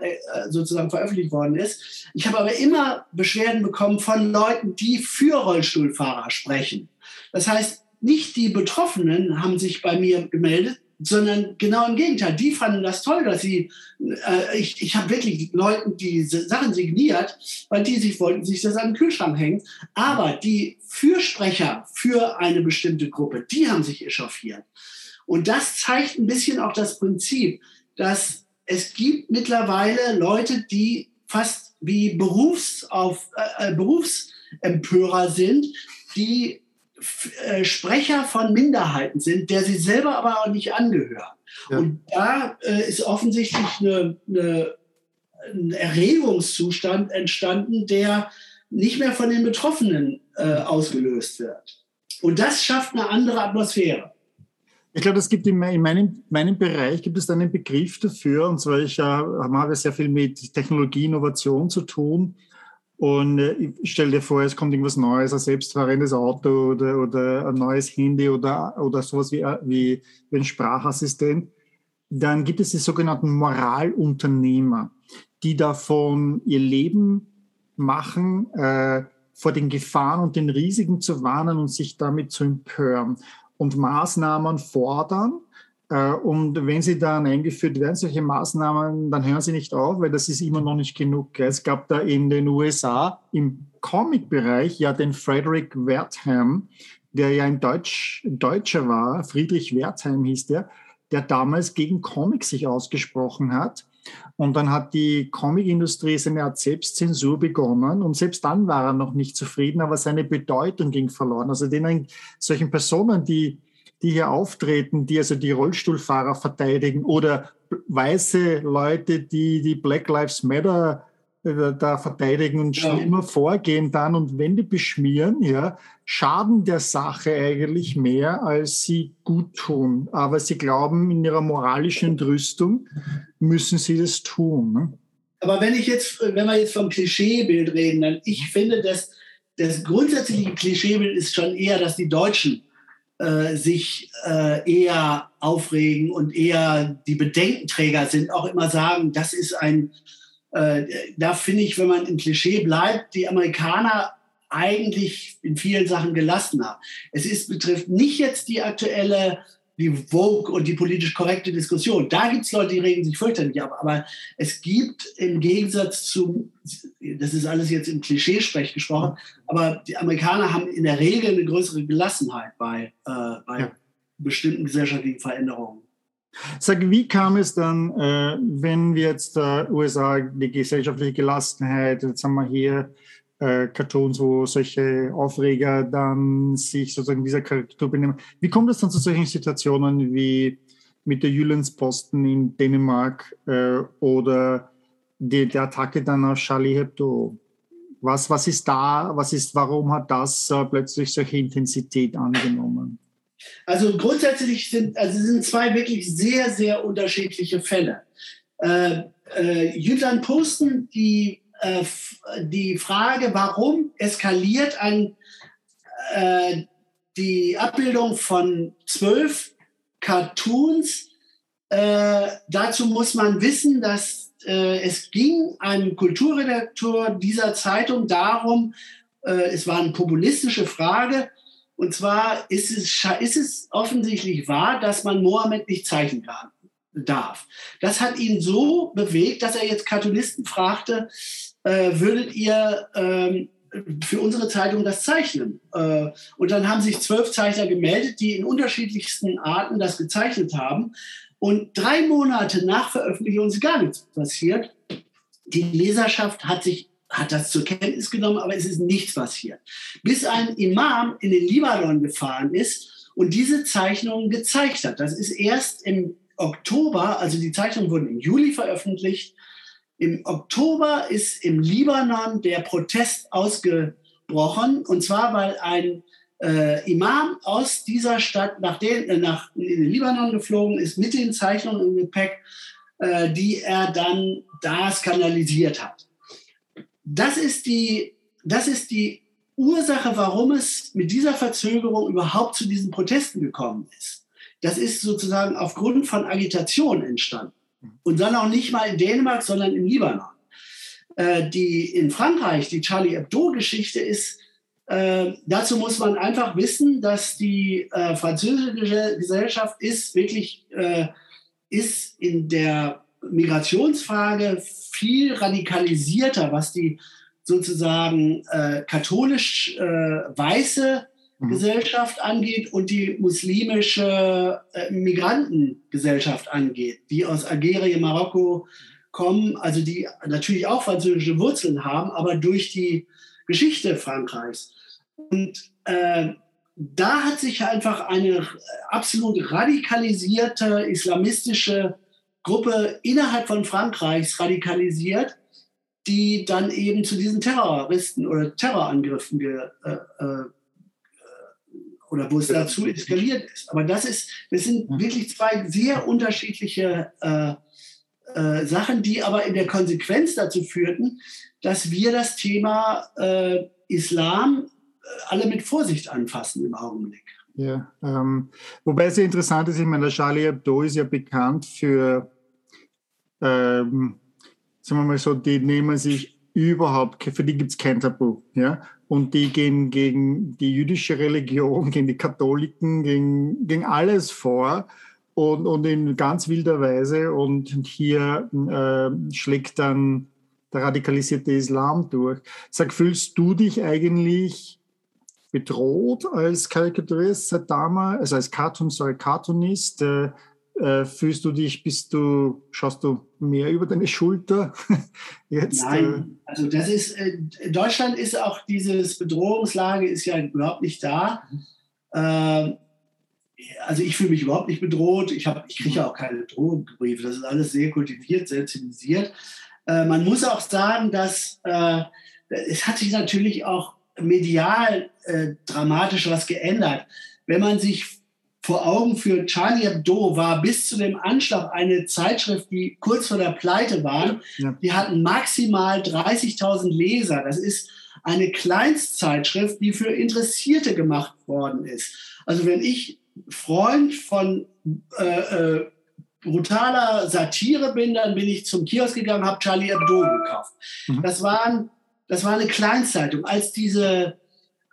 sozusagen veröffentlicht worden ist. Ich habe aber immer Beschwerden bekommen von Leuten, die für Rollstuhlfahrer sprechen. Das heißt, nicht die Betroffenen haben sich bei mir gemeldet, sondern genau im Gegenteil. Die fanden das toll, dass sie, äh, ich, ich habe wirklich Leuten die Sachen signiert, weil die sich wollten, sich das an den Kühlschrank hängen. Aber die Fürsprecher für eine bestimmte Gruppe, die haben sich echauffiert. Und das zeigt ein bisschen auch das Prinzip, dass es gibt mittlerweile Leute, die fast wie Berufsauf, äh, Berufsempörer sind, die Sprecher von Minderheiten sind, der sie selber aber auch nicht angehören. Ja. Und da äh, ist offensichtlich eine, eine, ein Erregungszustand entstanden, der nicht mehr von den Betroffenen äh, ausgelöst wird. Und das schafft eine andere Atmosphäre. Ich glaube, es gibt in meinem, meinem Bereich gibt es einen Begriff dafür, und zwar ich äh, habe sehr viel mit Technologie, Innovation zu tun. Und äh, stell dir vor, es kommt irgendwas Neues, ein selbstfahrendes Auto oder, oder ein neues Handy oder, oder sowas wie, wie, wie ein Sprachassistent. Dann gibt es die sogenannten Moralunternehmer, die davon ihr Leben machen, äh, vor den Gefahren und den Risiken zu warnen und sich damit zu empören und Maßnahmen fordern. Äh, und wenn sie dann eingeführt werden, solche Maßnahmen, dann hören sie nicht auf, weil das ist immer noch nicht genug. Gell? Es gab da in den U S A im Comic-Bereich ja den Frederick Wertheim, der ja ein Deutsch, Deutscher war, Friedrich Wertheim hieß der, der damals gegen Comics sich ausgesprochen hat. Und dann hat die Comicindustrie seine Art Selbstzensur begonnen. Und selbst dann war er noch nicht zufrieden, aber seine Bedeutung ging verloren. Also den, solchen Personen, die, die hier auftreten, die also die Rollstuhlfahrer verteidigen oder weiße Leute, die die Black Lives Matter äh, da verteidigen und schlimmer ja. vorgehen dann und Wände beschmieren, ja, schaden der Sache eigentlich mehr, als sie gut tun. Aber sie glauben, in ihrer moralischen Entrüstung müssen sie das tun. Ne? Aber wenn ich jetzt, wenn wir jetzt vom Klischeebild reden, dann ich finde, dass das grundsätzliche Klischeebild ist schon eher, dass die Deutschen äh, sich äh, eher aufregen und eher die Bedenkenträger sind, auch immer sagen, das ist ein, äh, da finde ich, wenn man im Klischee bleibt, die Amerikaner eigentlich in vielen Sachen gelassener. Es ist, betrifft nicht jetzt die aktuelle, die Vogue und die politisch korrekte Diskussion. Da gibt es Leute, die regen sich fürchterlich ab. Aber es gibt im Gegensatz zu, das ist alles jetzt im Klischeesprech gesprochen, aber die Amerikaner haben in der Regel eine größere Gelassenheit bei, äh, bei ja. bestimmten gesellschaftlichen Veränderungen. Sag, wie kam es dann, äh, wenn wir jetzt äh, U S A die gesellschaftliche Gelassenheit, jetzt haben wir hier Cartoons, wo solche Aufreger dann sich sozusagen dieser Karikatur benehmen. Wie kommt es dann zu solchen Situationen wie mit der Jyllands-Posten in Dänemark äh, oder die, der Attacke dann auf Charlie Hebdo? Was, was ist da, was ist, warum hat das äh, plötzlich solche Intensität angenommen? Also grundsätzlich sind, also sind zwei wirklich sehr, sehr unterschiedliche Fälle. Äh, äh, Jyllands-Posten, die die Frage, warum eskaliert ein, äh, die Abbildung von zwölf Cartoons? Äh, dazu muss man wissen, dass äh, es ging einem Kulturredakteur dieser Zeitung darum, äh, es war eine populistische Frage, und zwar ist es, ist es offensichtlich wahr, dass man Mohammed nicht zeichnen kann, darf. Das hat ihn so bewegt, dass er jetzt Cartoonisten fragte, Äh, würdet ihr ähm, für unsere Zeitung das zeichnen? Äh, und dann haben sich zwölf Zeichner gemeldet, die in unterschiedlichsten Arten das gezeichnet haben. Und drei Monate nach Veröffentlichung ist gar nichts passiert. Die Leserschaft hat, sich, hat das zur Kenntnis genommen, aber es ist nichts passiert. Bis ein Imam in den Libanon gefahren ist und diese Zeichnungen gezeigt hat. Das ist erst im Oktober, also die Zeichnungen wurden im Juli veröffentlicht. Im Oktober ist im Libanon der Protest ausgebrochen, und zwar, weil ein äh, Imam aus dieser Stadt nach, den, äh, nach in den Libanon geflogen ist mit den Zeichnungen im Gepäck, äh, die er dann da skandalisiert hat. Das ist die, das ist die Ursache, warum es mit dieser Verzögerung überhaupt zu diesen Protesten gekommen ist. Das ist sozusagen aufgrund von Agitation entstanden. Und dann auch nicht mal in Dänemark, sondern im Libanon. Äh, die in Frankreich, die Charlie Hebdo-Geschichte ist, äh, dazu muss man einfach wissen, dass die äh, französische Gesellschaft ist wirklich, äh, ist in der Migrationsfrage viel radikalisierter, was die sozusagen äh, katholisch-weiße äh, mhm. Gesellschaft angeht und die muslimische äh, Migranten Gesellschaft angeht, die aus Algerien, Marokko kommen, also die natürlich auch französische Wurzeln haben, aber durch die Geschichte Frankreichs. Und äh, da hat sich einfach eine absolut radikalisierte islamistische Gruppe innerhalb von Frankreichs radikalisiert, die dann eben zu diesen Terroristen oder Terrorangriffen ge, äh, äh, oder wo es dazu eskaliert ist. Aber das ist, das sind wirklich zwei sehr unterschiedliche äh, äh, Sachen, die aber in der Konsequenz dazu führten, dass wir das Thema äh, Islam alle mit Vorsicht anfassen im Augenblick. Ja, ähm, wobei es ja interessant ist, ich meine, der Charlie Hebdo ist ja bekannt für, ähm, sagen wir mal so, die nehmen sich überhaupt, für die gibt es kein Tabu, ja, und die gehen gegen die jüdische Religion, gegen die Katholiken, gegen, gegen alles vor und, und in ganz wilder Weise und hier äh, schlägt dann der radikalisierte Islam durch. Sag, fühlst du dich eigentlich bedroht als Karikaturist seit damals, also als Cartoon, sorry, Cartoonist? Äh, äh, fühlst du dich, bist du, schaust du mehr über deine Schulter jetzt? Nein, äh, also das ist, äh, Deutschland ist auch, dieses Bedrohungslage ist ja überhaupt nicht da. Äh, also ich fühle mich überhaupt nicht bedroht. Ich, ich kriege ja auch keine Drohbriefe. Das ist alles sehr kultiviert, sehr zivilisiert. Äh, man muss auch sagen, dass äh, es hat sich natürlich auch medial äh, dramatisch was geändert. Wenn man sich vor Augen führt, Charlie Hebdo war bis zu dem Anschlag eine Zeitschrift, die kurz vor der Pleite war. Ja. Die hatten maximal dreißigtausend Leser. Das ist eine Kleinstzeitschrift, die für Interessierte gemacht worden ist. Also wenn ich Freund von äh, äh, brutaler Satire bin, dann bin ich zum Kiosk gegangen, habe Charlie Hebdo gekauft. Mhm. Das waren Das war eine Kleinstzeitung. Als diese,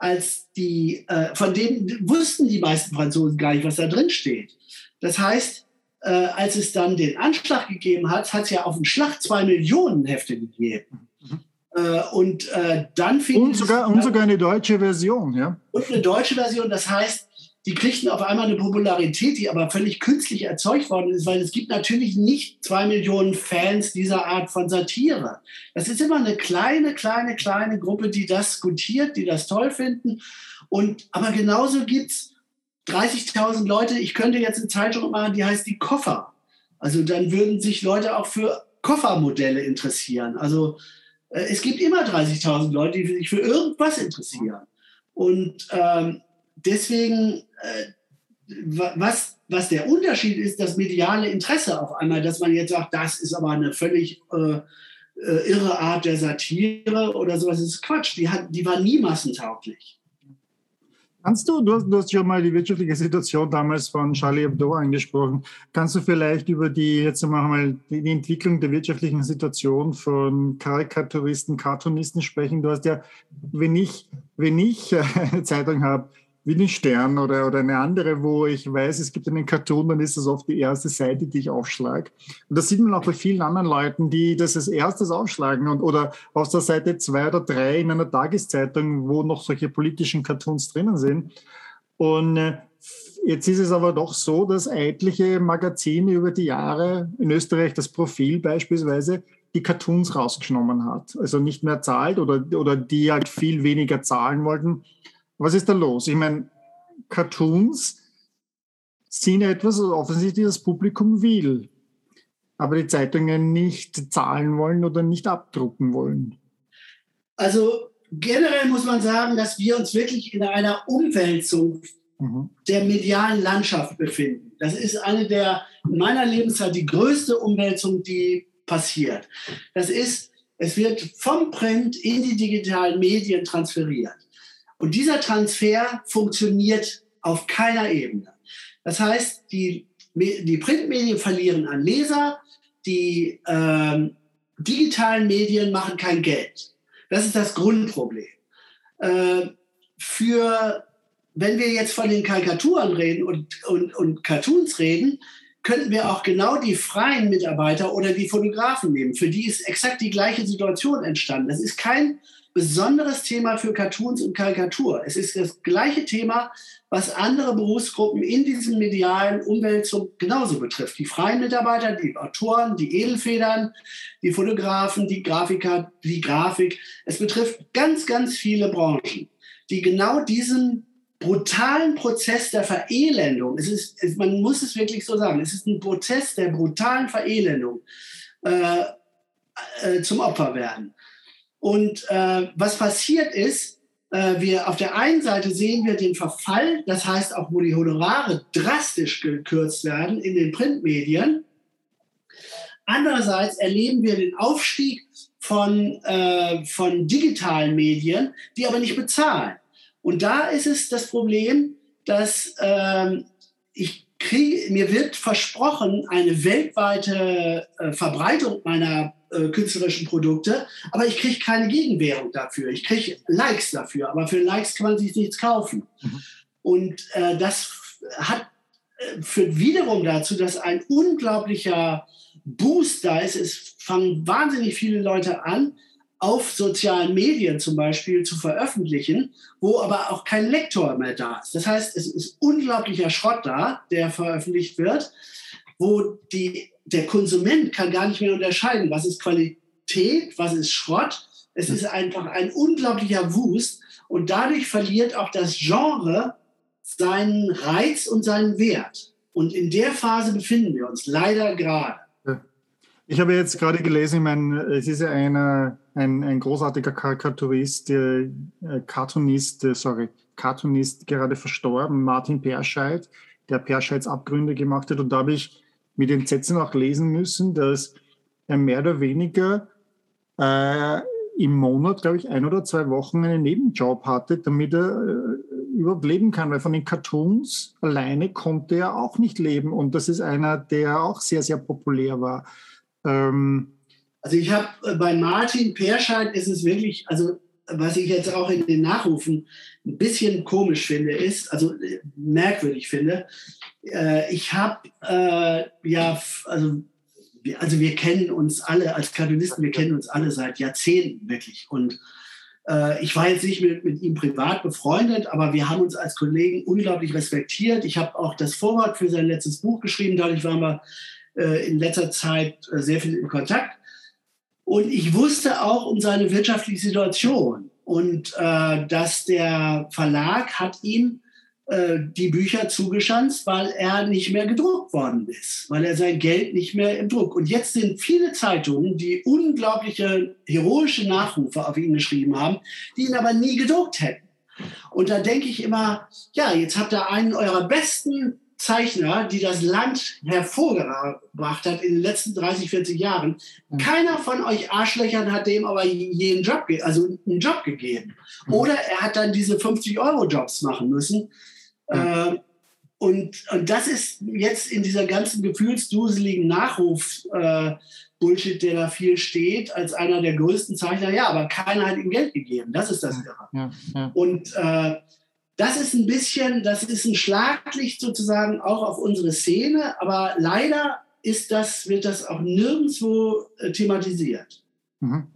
als die, äh, von denen wussten die meisten Franzosen gar nicht, was da drin steht. Das heißt, äh, als es dann den Anschlag gegeben hat, hat es ja auf den Schlag zwei Millionen Hefte gegeben. Mhm. Äh, und äh, dann fing und sogar, es, und sogar eine deutsche Version, ja. Und eine deutsche Version. Das heißt, die kriegten auf einmal eine Popularität, die aber völlig künstlich erzeugt worden ist, weil es gibt natürlich nicht zwei Millionen Fans dieser Art von Satire. Das ist immer eine kleine, kleine, kleine Gruppe, die das diskutiert, die das toll finden. Und, aber genauso gibt es dreißigtausend Leute, ich könnte jetzt eine Zeitung machen, die heißt Die Koffer. Also dann würden sich Leute auch für Koffermodelle interessieren. Also äh, es gibt immer dreißigtausend Leute, die sich für irgendwas interessieren. Und ähm, deswegen, was, was der Unterschied ist, das mediale Interesse auf einmal, dass man jetzt sagt, das ist aber eine völlig äh, irre Art der Satire oder sowas, das ist Quatsch. Die, hat, die war nie massentauglich. Kannst du, du hast, du hast schon mal die wirtschaftliche Situation damals von Charlie Hebdo angesprochen, kannst du vielleicht über die, jetzt mal die Entwicklung der wirtschaftlichen Situation von Karikaturisten, Cartoonisten sprechen? Du hast ja, wenn ich, wenn ich eine Zeitung habe, wie den Stern oder, oder eine andere, wo ich weiß, es gibt einen Cartoon, dann ist das oft die erste Seite, die ich aufschlage. Und das sieht man auch bei vielen anderen Leuten, die das als erstes aufschlagen und, oder aus der Seite zwei oder drei in einer Tageszeitung, wo noch solche politischen Cartoons drinnen sind. Und äh, jetzt ist es aber doch so, dass etliche Magazine über die Jahre, in Österreich das Profil beispielsweise, die Cartoons rausgenommen hat. Also nicht mehr zahlt oder, oder die halt viel weniger zahlen wollten. Was ist da los? Ich meine, Cartoons sind etwas, was offensichtlich das Publikum will, aber die Zeitungen nicht zahlen wollen oder nicht abdrucken wollen. Also generell muss man sagen, dass wir uns wirklich in einer Umwälzung mhm. der medialen Landschaft befinden. Das ist eine der, in meiner Lebenszeit, die größte Umwälzung, die passiert. Das ist, es wird vom Print in die digitalen Medien transferiert. Und dieser Transfer funktioniert auf keiner Ebene. Das heißt, die, die Printmedien verlieren an Leser, die ähm, digitalen Medien machen kein Geld. Das ist das Grundproblem. Äh, für, wenn wir jetzt von den Karikaturen reden und, und, und Cartoons reden, könnten wir auch genau die freien Mitarbeiter oder die Fotografen nehmen. Für die ist exakt die gleiche Situation entstanden. Das ist kein besonderes Thema für Cartoons und Karikatur. Es ist das gleiche Thema, was andere Berufsgruppen in diesem medialen Umwälzung genauso betrifft. Die freien Mitarbeiter, die Autoren, die Edelfedern, die Fotografen, die Grafiker, die Grafik. Es betrifft ganz, ganz viele Branchen, die genau diesen brutalen Prozess der Verelendung, es ist, es, man muss es wirklich so sagen, es ist ein Prozess der brutalen Verelendung, äh, äh, zum Opfer werden. Und äh, was passiert ist, äh, wir auf der einen Seite sehen wir den Verfall, das heißt auch, wo die Honorare drastisch gekürzt werden in den Printmedien, Andererseits erleben wir den Aufstieg von, äh, von digitalen Medien, die aber nicht bezahlen. Und da ist es das Problem, dass ähm, ich kriege, mir wird versprochen, eine weltweite äh, Verbreitung meiner äh, künstlerischen Produkte, aber ich kriege keine Gegenwährung dafür. Ich kriege Likes dafür, aber für Likes kann man sich nichts kaufen. Mhm. Und äh, das hat, führt wiederum dazu, dass ein unglaublicher Boost da ist. Es fangen wahnsinnig viele Leute an, auf sozialen Medien zum Beispiel zu veröffentlichen, wo aber auch kein Lektor mehr da ist. Das heißt, es ist unglaublicher Schrott da, der veröffentlicht wird, wo die, der Konsument kann gar nicht mehr unterscheiden, was ist Qualität, was ist Schrott. Es ist einfach ein unglaublicher Wust und dadurch verliert auch das Genre seinen Reiz und seinen Wert. Und in der Phase befinden wir uns leider gerade. Ich habe jetzt gerade gelesen, ich meine, es ist ja einer, ein, ein großartiger Karikaturist, äh, Cartoonist, äh, sorry, Cartoonist gerade verstorben, Martin Perscheid, der Perscheids Abgründe gemacht hat. Und da habe ich mit Entsetzen auch lesen müssen, dass er mehr oder weniger äh, im Monat, glaube ich, ein oder zwei Wochen einen Nebenjob hatte, damit er äh, überleben kann, weil von den Cartoons alleine konnte er auch nicht leben. Und das ist einer, der auch sehr, sehr populär war. Also ich habe bei Martin Perscheid ist es wirklich, also was ich jetzt auch in den Nachrufen ein bisschen komisch finde, ist, also merkwürdig finde, äh, ich habe äh, ja, also, also wir kennen uns alle als Cartoonisten, wir kennen uns alle seit Jahrzehnten wirklich und äh, ich war jetzt nicht mit, mit ihm privat befreundet, aber wir haben uns als Kollegen unglaublich respektiert. Ich habe auch das Vorwort für sein letztes Buch geschrieben, dadurch waren wir in letzter Zeit sehr viel in Kontakt. Und ich wusste auch um seine wirtschaftliche Situation. Und äh, dass der Verlag hat ihm äh, die Bücher zugeschanzt, weil er nicht mehr gedruckt worden ist, weil er sein Geld nicht mehr im Druck. Und jetzt sind viele Zeitungen, die unglaubliche, heroische Nachrufe auf ihn geschrieben haben, die ihn aber nie gedruckt hätten. Und da denke ich immer, ja, jetzt habt ihr einen eurer besten Zeichner, die das Land hervorgebracht hat in den letzten dreißig, vierzig Jahren. Keiner von euch Arschlöchern hat dem aber je einen Job, ge- also einen Job gegeben. Oder er hat dann diese fünfzig-Euro-Jobs machen müssen. Ja. Äh, und, und das ist jetzt in dieser ganzen gefühlsduseligen Nachruf-Bullshit, äh, der da viel steht, als einer der größten Zeichner. Ja, aber keiner hat ihm Geld gegeben. Das ist das Irre. Ja, ja. Und äh, Das ist ein bisschen, das ist ein Schlaglicht sozusagen auch auf unsere Szene, aber leider ist das, wird das auch nirgendwo äh, thematisiert. Mhm.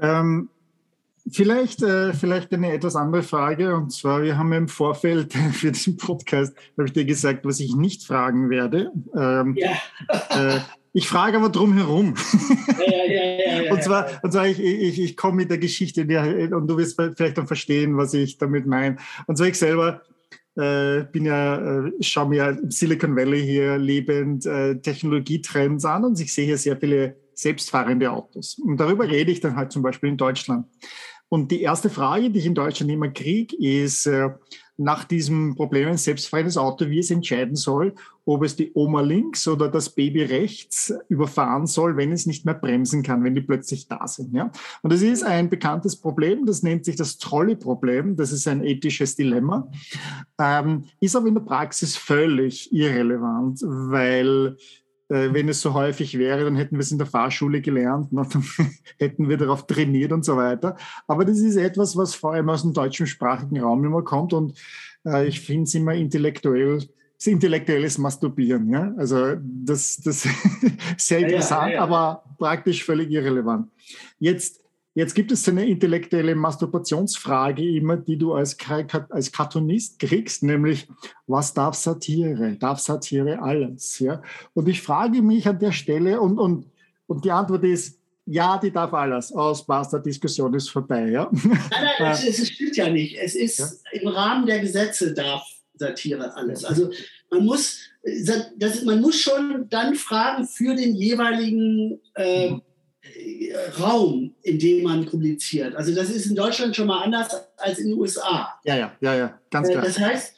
Ähm, vielleicht, äh, vielleicht eine etwas andere Frage, und zwar, wir haben im Vorfeld für diesen Podcast, habe ich dir gesagt, was ich nicht fragen werde. Ähm, ja. äh, Ich frage aber drum herum. Ja, ja, ja, ja, und zwar, und zwar ich, ich, ich komme mit der Geschichte und du wirst vielleicht dann verstehen, was ich damit meine. Und zwar ich selber äh, bin ja, äh, schaue mir im Silicon Valley hier lebend äh, Technologietrends an und ich sehe hier sehr viele selbstfahrende Autos. Und darüber rede ich dann halt zum Beispiel in Deutschland. Und die erste Frage, die ich in Deutschland immer kriege, ist äh, nach diesem Problem ein selbstfahrendes Auto, wie es entscheiden soll, ob es die Oma links oder das Baby rechts überfahren soll, wenn es nicht mehr bremsen kann, wenn die plötzlich da sind. Ja? Und das ist ein bekanntes Problem, das nennt sich das Trolley-Problem, das ist ein ethisches Dilemma, ähm, ist aber in der Praxis völlig irrelevant, weil äh, wenn es so häufig wäre, dann hätten wir es in der Fahrschule gelernt, ne? Dann hätten wir darauf trainiert und so weiter. Aber das ist etwas, was vor allem aus dem deutschen sprachigen Raum immer kommt und äh, ich finde es immer intellektuell, intellektuelles Masturbieren. Ja? Also das ist sehr interessant, ja, ja, ja, aber praktisch völlig irrelevant. Jetzt, jetzt gibt es eine intellektuelle Masturbationsfrage immer, die du als, als Cartoonist kriegst, nämlich, was darf Satire? Darf Satire alles? Ja? Und ich frage mich an der Stelle und, und, und die Antwort ist, ja, die darf alles. Aus Basta, Diskussion ist vorbei. Ja? Nein, nein, es, es stimmt ja nicht. Es ist ja? Im Rahmen der Gesetze darf Satire alles. Also man muss, das, man muss schon dann fragen für den jeweiligen äh, Raum, in dem man publiziert. Also das ist in Deutschland schon mal anders als in den U S A. Ja, ja, ja, ja, ganz klar. Das heißt,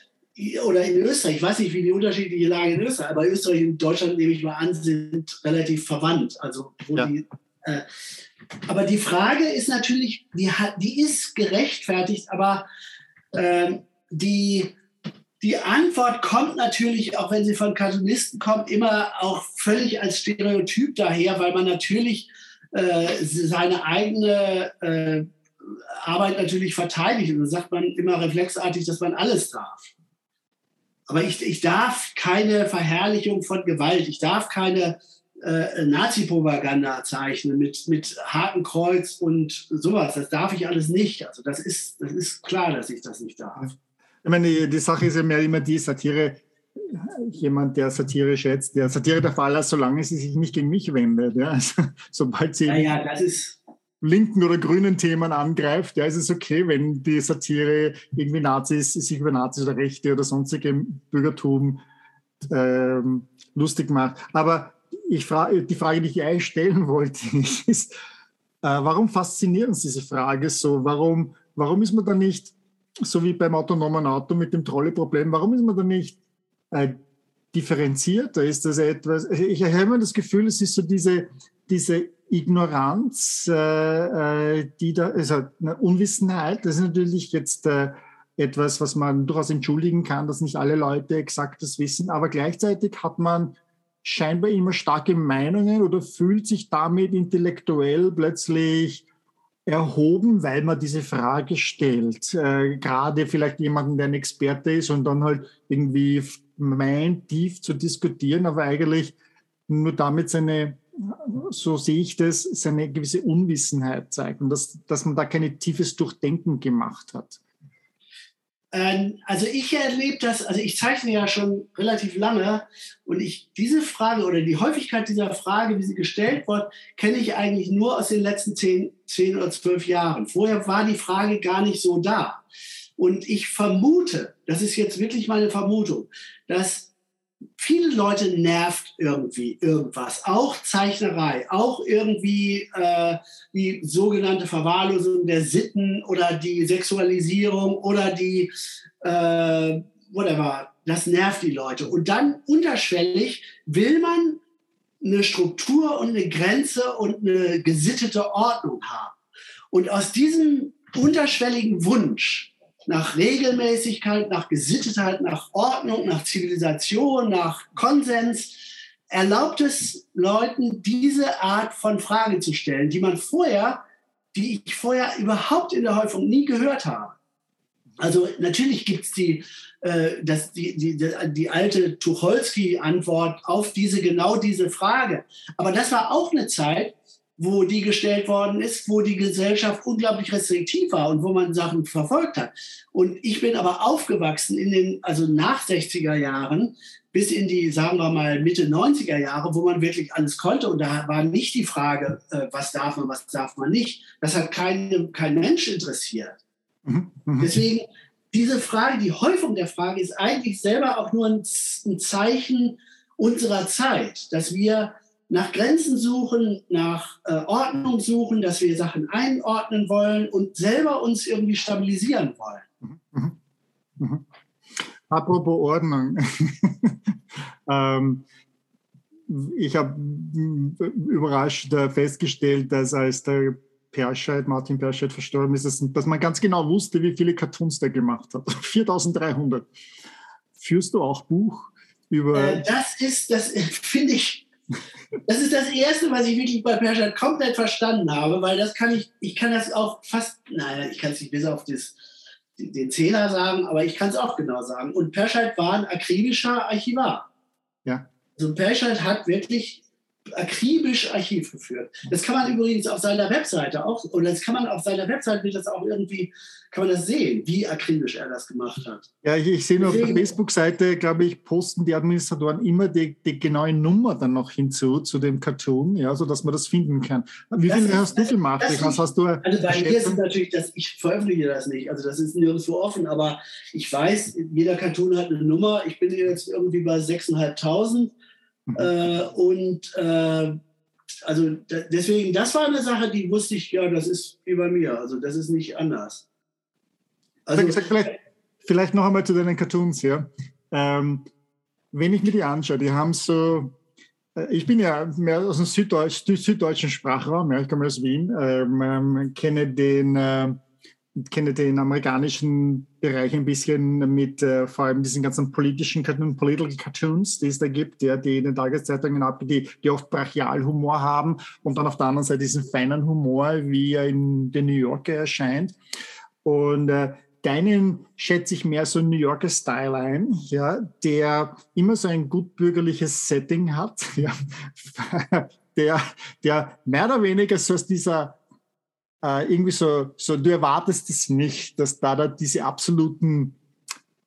oder in Österreich, ich weiß nicht, wie die unterschiedliche Lage in Österreich, aber Österreich und Deutschland, nehme ich mal an, sind relativ verwandt. Also, wo ja. die, äh, aber die Frage ist natürlich, die, die ist gerechtfertigt, aber äh, die, die Antwort kommt natürlich, auch wenn sie von Cartoonisten kommt, immer auch völlig als Stereotyp daher, weil man natürlich äh, seine eigene äh, Arbeit natürlich verteidigt. Und dann sagt man immer reflexartig, dass man alles darf. Aber ich, ich darf keine Verherrlichung von Gewalt. Ich darf keine äh, Nazi-Propaganda zeichnen mit, mit Hakenkreuz und sowas. Das darf ich alles nicht. Also das ist, das ist klar, dass ich das nicht darf. Ich meine, die, die Sache ist ja mehr immer die Satire. Jemand, der Satire schätzt, der Satire der Fall ist, solange sie sich nicht gegen mich wendet. Ja? Also, sobald sie ja, ja, das ist linken oder grünen Themen angreift, ja, ist es okay, wenn die Satire irgendwie Nazis, sich über Nazis oder Rechte oder sonstige Bürgertum ähm, lustig macht. Aber ich frage, die Frage, die ich eigentlich stellen wollte, ist, äh, warum fasziniert uns diese Frage so? Warum, warum ist man da nicht, so wie beim autonomen Auto mit dem Trolley-Problem, warum ist man da nicht äh, differenzierter? Ist das etwas, ich habe immer das Gefühl, es ist so diese, diese Ignoranz, äh, die da, also eine Unwissenheit, das ist natürlich jetzt äh, etwas, was man durchaus entschuldigen kann, dass nicht alle Leute exakt das wissen, aber gleichzeitig hat man scheinbar immer starke Meinungen oder fühlt sich damit intellektuell plötzlich erhoben, weil man diese Frage stellt. Äh, gerade vielleicht jemanden, der ein Experte ist und dann halt irgendwie meint, tief zu diskutieren, aber eigentlich nur damit seine, so sehe ich das, seine gewisse Unwissenheit zeigt und dass, dass man da kein tiefes Durchdenken gemacht hat. Ähm, also ich erlebe das, also ich zeichne ja schon relativ lange und ich diese Frage oder die Häufigkeit dieser Frage, wie sie gestellt wird, kenne ich eigentlich nur aus den letzten zehn, zehn oder zwölf Jahren. Vorher war die Frage gar nicht so da. Und ich vermute, das ist jetzt wirklich meine Vermutung, dass viele Leute nervt irgendwie irgendwas, auch Zeichnerei, auch irgendwie äh, die sogenannte Verwahrlosung der Sitten oder die Sexualisierung oder die, äh, whatever, das nervt die Leute. Und dann unterschwellig will man eine Struktur und eine Grenze und eine gesittete Ordnung haben. Und aus diesem unterschwelligen Wunsch nach Regelmäßigkeit, nach Gesittetheit, nach Ordnung, nach Zivilisation, nach Konsens, erlaubt es Leuten, diese Art von Fragen zu stellen, die man vorher, die ich vorher überhaupt in der Häufung nie gehört habe. Also natürlich gibt es die, äh, das, die, die, die alte Tucholsky-Antwort auf diese, genau diese Frage. Aber das war auch eine Zeit, wo die gestellt worden ist, wo die Gesellschaft unglaublich restriktiv war und wo man Sachen verfolgt hat. Und ich bin aber aufgewachsen in den, also nach sechziger Jahren bis in die, sagen wir mal, Mitte neunziger Jahre, wo man wirklich alles konnte. Und da war nicht die Frage, was darf man, was darf man nicht. Das hat kein, kein Mensch interessiert. Deswegen, diese Frage, die Häufung der Frage ist eigentlich selber auch nur ein, ein Zeichen unserer Zeit, dass wir nach Grenzen suchen, nach äh, Ordnung suchen, dass wir Sachen einordnen wollen und selber uns irgendwie stabilisieren wollen. Mhm. Mhm. Apropos Ordnung. ähm, ich habe überrascht äh, festgestellt, dass als der Perscheid, Martin Perscheid verstorben ist, dass, dass man ganz genau wusste, wie viele Cartoons der gemacht hat. viertausenddreihundert. Führst du auch Buch über... Äh, das ist, das finde ich... Das ist das Erste, was ich wirklich bei Perscheid komplett verstanden habe, weil das kann ich, ich kann das auch fast, nein, ich kann es nicht bis auf das, den Zehner sagen, aber ich kann es auch genau sagen. Und Perscheid war ein akribischer Archivar. Ja. Also Perscheid hat wirklich akribisch Archiv geführt. Das kann man übrigens auf seiner Webseite auch, oder das kann man auf seiner Webseite, wird das auch irgendwie, kann man das sehen, wie akribisch er das gemacht hat. Ja, ich, ich sehe nur auf der Facebook-Seite, glaube ich, posten die Administratoren immer die, die genaue Nummer dann noch hinzu, zu dem Cartoon, ja, sodass man das finden kann. Wie das viel ist, hast du gemacht? Das das hast du also bei mir ist natürlich, dass ich veröffentliche das nicht, also das ist nirgendwo offen, aber ich weiß, jeder Cartoon hat eine Nummer, ich bin jetzt irgendwie bei sechstausendfünfhundert. Mhm. Äh, und äh, also da, deswegen, das war eine Sache, die wusste ich, ja, das ist wie bei mir, also das ist nicht anders. Also, also gesagt, vielleicht, vielleicht noch einmal zu deinen Cartoons, ja. Ähm, wenn ich mir die anschaue, die haben so, äh, ich bin ja mehr aus dem Süddeutsch, süddeutschen Sprachraum, ja, ich komme aus Wien, ähm, ähm, kenne den, äh, kenne den amerikanischen Bereich ein bisschen mit äh, vor allem diesen ganzen politischen Cartoons, Political Cartoons, die es da gibt, ja, die in den Tageszeitungen abgehen, die, die oft brachial Humor haben und dann auf der anderen Seite diesen feinen Humor, wie er in den New Yorker erscheint. Und äh, deinen schätze ich mehr so New Yorker Style ein, ja, der immer so ein gut bürgerliches Setting hat, ja, der, der mehr oder weniger so aus dieser Äh, irgendwie so, so, du erwartest es nicht, dass da, da diese absoluten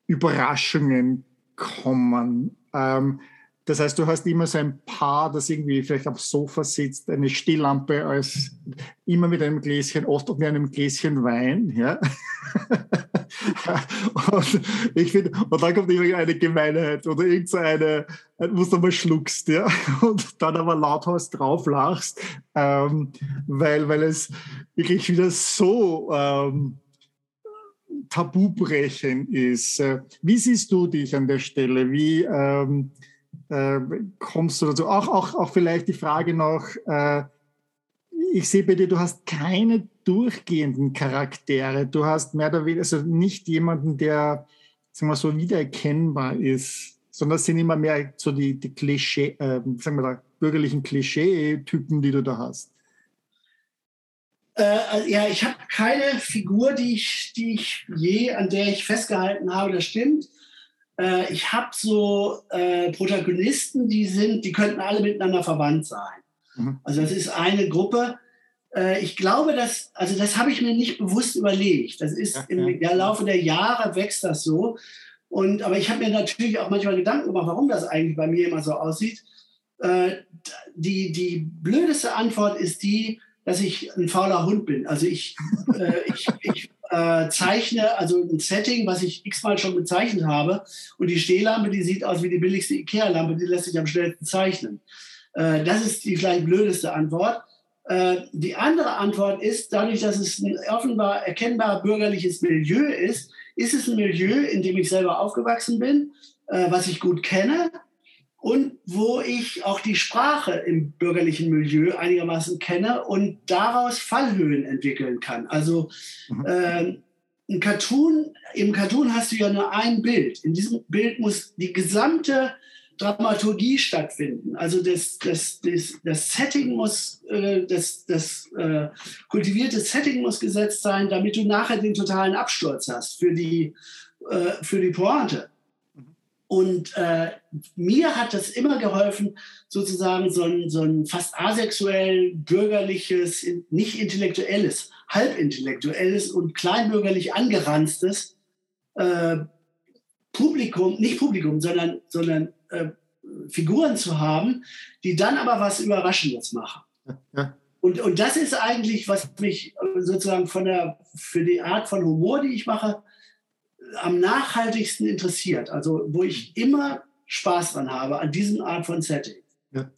Überraschungen kommen. Ähm, das heißt, du hast immer so ein Paar, das irgendwie vielleicht am Sofa sitzt, eine Stehlampe, als, immer mit einem Gläschen, oft mit einem Gläschen Wein. Ja? und, ich find, und dann kommt irgendeine Gemeinheit oder irgendeine, wo du mal schluckst, ja? Und dann aber lauthaus drauf lachst, ähm, weil, weil es wirklich wieder so ähm, tabubrechen ist. Wie siehst du dich an der Stelle? Wie ähm, äh, kommst du dazu? Auch, auch, auch vielleicht die Frage noch, äh, ich sehe bei dir, du hast keine durchgehenden Charaktere. Du hast mehr oder weniger, also nicht jemanden, der, sagen wir so, wiedererkennbar ist, sondern es sind immer mehr so die, die Klischee, äh, sagen wir da, bürgerlichen Klischee-Typen, die du da hast. Äh, ja, ich habe keine Figur, die ich, die ich je, an der ich festgehalten habe, das stimmt. Äh, ich habe so äh, Protagonisten, die sind, die könnten alle miteinander verwandt sein. Also das ist eine Gruppe. Ich glaube, dass, also das habe ich mir nicht bewusst überlegt. Das ist im Laufe der Jahre wächst das so. Und, aber ich habe mir natürlich auch manchmal Gedanken gemacht, warum das eigentlich bei mir immer so aussieht. Die, die blödeste Antwort ist die, dass ich ein fauler Hund bin. Also ich, ich, ich äh, zeichne also ein Setting, was ich x-mal schon bezeichnet habe. Und die Stehlampe, die sieht aus wie die billigste Ikea-Lampe, die lässt sich am schnellsten zeichnen. Das ist die vielleicht blödeste Antwort. Die andere Antwort ist, dadurch, dass es ein offenbar erkennbar bürgerliches Milieu ist, ist es ein Milieu, in dem ich selber aufgewachsen bin, was ich gut kenne und wo ich auch die Sprache im bürgerlichen Milieu einigermaßen kenne und daraus Fallhöhen entwickeln kann. Also mhm. ein Cartoon, im Cartoon hast du ja nur ein Bild. In diesem Bild muss die gesamte Dramaturgie stattfinden. Also das, das, das, das Setting muss, äh, das, das äh, kultivierte Setting muss gesetzt sein, damit du nachher den totalen Absturz hast für die, äh, für die Pointe. Und äh, mir hat das immer geholfen, sozusagen so ein, so ein fast asexuell, bürgerliches, nicht intellektuelles, halbintellektuelles und kleinbürgerlich angeranztes äh, Publikum, nicht Publikum, sondern, sondern Äh, Figuren zu haben, die dann aber was Überraschendes machen. Ja. Und, und das ist eigentlich, was mich sozusagen von der, für die Art von Humor, die ich mache, am nachhaltigsten interessiert. Also wo ich immer Spaß dran habe, an diesen Art von Setting. Ja.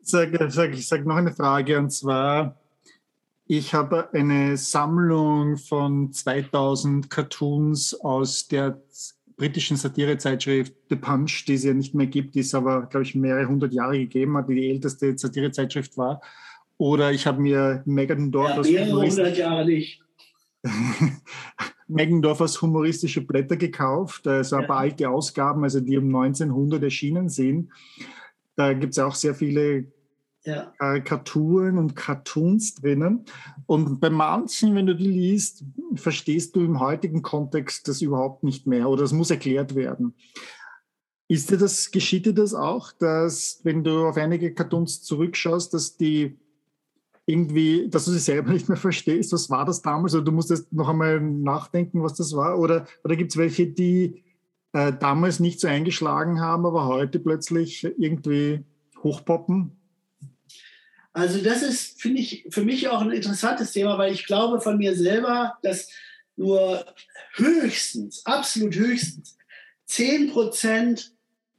Sag, sag, ich sage noch eine Frage, und zwar, ich habe eine Sammlung von zweitausend Cartoons aus der britischen Satirezeitschrift The Punch, die es ja nicht mehr gibt, die es aber, glaube ich, mehrere hundert Jahre gegeben hat, die die älteste Satirezeitschrift war. Oder ich habe mir Meggendorfers ja, Meggendorfers humoristische Blätter gekauft, also ein paar ja. alte Ausgaben, also die um neunzehnhundert erschienen sind. Da gibt es auch sehr viele ja. Karikaturen und Cartoons drinnen. Und bei manchen, wenn du die liest, verstehst du im heutigen Kontext das überhaupt nicht mehr oder es muss erklärt werden. Ist dir das, geschieht dir das auch, dass, wenn du auf einige Cartoons zurückschaust, dass die irgendwie, dass du sie selber nicht mehr verstehst? Was war das damals? Oder du musst jetzt noch einmal nachdenken, was das war? Oder, oder gibt es welche, die äh, damals nicht so eingeschlagen haben, aber heute plötzlich irgendwie hochpoppen? Also das ist, finde ich, für mich auch ein interessantes Thema, weil ich glaube von mir selber, dass nur höchstens, absolut höchstens, zehn Prozent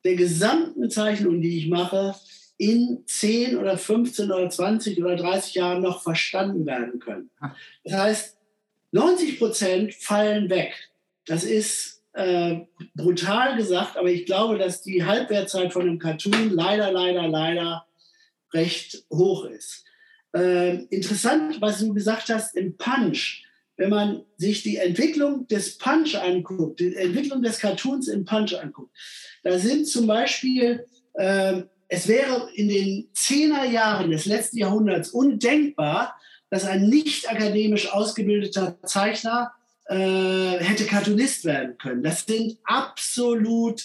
der gesamten Zeichnungen, die ich mache, in zehn oder fünfzehn oder zwanzig oder dreißig Jahren noch verstanden werden können. Das heißt, neunzig Prozent fallen weg. Das ist äh, brutal gesagt, aber ich glaube, dass die Halbwertzeit von einem Cartoon leider, leider, leider recht hoch ist. Äh, interessant, was du gesagt hast im Punch. Wenn man sich die Entwicklung des Punch anguckt, die Entwicklung des Cartoons im Punch anguckt, da sind zum Beispiel, äh, es wäre in den Zehnerjahren des letzten Jahrhunderts undenkbar, dass ein nicht akademisch ausgebildeter Zeichner äh, hätte Cartoonist werden können. Das sind absolut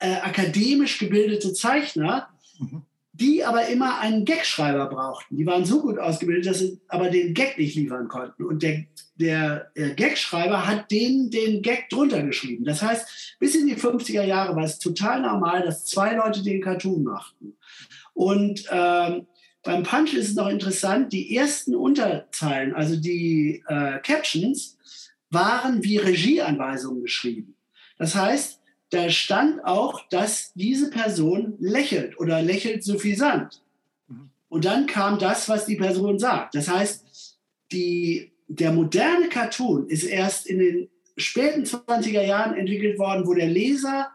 äh, akademisch gebildete Zeichner, mhm. die aber immer einen Gagschreiber brauchten. Die waren so gut ausgebildet, dass sie aber den Gag nicht liefern konnten. Und der, der, der Gagschreiber hat denen den Gag drunter geschrieben. Das heißt, bis in die fünfziger Jahre war es total normal, dass zwei Leute den Cartoon machten. Und ähm, beim Punch ist es noch interessant, die ersten Unterzeilen, also die äh, Captions, waren wie Regieanweisungen geschrieben. Das heißt, da stand auch, dass diese Person lächelt oder lächelt suffisant. Und dann kam das, was die Person sagt. Das heißt, die, der moderne Cartoon ist erst in den späten zwanziger Jahren entwickelt worden, wo der Leser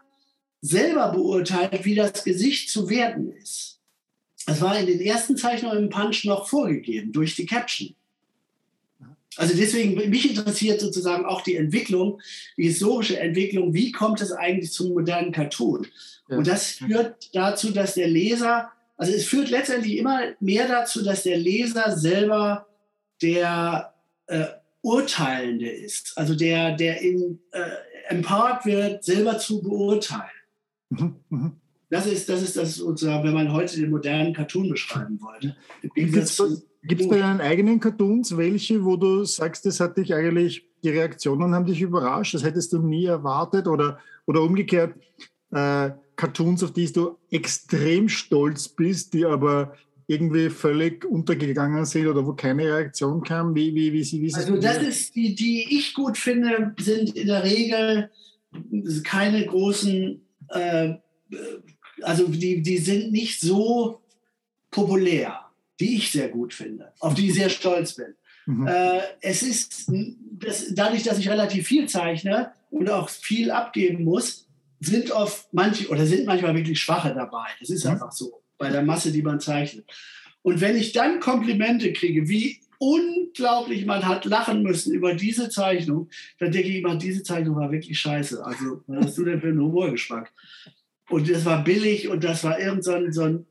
selber beurteilt, wie das Gesicht zu werten ist. Das war in den ersten Zeichnungen im Punch noch vorgegeben durch die Caption. Also deswegen, mich interessiert sozusagen auch die Entwicklung, die historische Entwicklung, wie kommt es eigentlich zum modernen Cartoon? Ja. Und das führt dazu, dass der Leser, also es führt letztendlich immer mehr dazu, dass der Leser selber der äh, Urteilende ist, also der, der in, äh, empowered wird, selber zu beurteilen. Mhm. Mhm. Das ist, das ist das sozusagen, wenn man heute den modernen Cartoon beschreiben wollte. Gibt es bei deinen eigenen Cartoons welche, wo du sagst, das hat dich eigentlich, die Reaktionen haben dich überrascht, das hättest du nie erwartet? Oder, oder umgekehrt, äh, Cartoons, auf die du extrem stolz bist, die aber irgendwie völlig untergegangen sind oder wo keine Reaktion kam? Wie, wie, wie, wie, wie also das ist, die, die ich gut finde, sind in der Regel keine großen, äh, also die, die sind nicht so populär, die ich sehr gut finde, auf die ich sehr stolz bin. Mhm. Äh, es ist, das, dadurch, dass ich relativ viel zeichne und auch viel abgeben muss, sind oft manche, oder sind manchmal wirklich Schwache dabei. Das ist mhm. einfach so, bei der Masse, die man zeichnet. Und wenn ich dann Komplimente kriege, wie unglaublich man hat lachen müssen über diese Zeichnung, dann denke ich immer, diese Zeichnung war wirklich scheiße. Also, was hast du denn für einen Humorgeschmack? Und das war billig und das war irgend so ein, so ein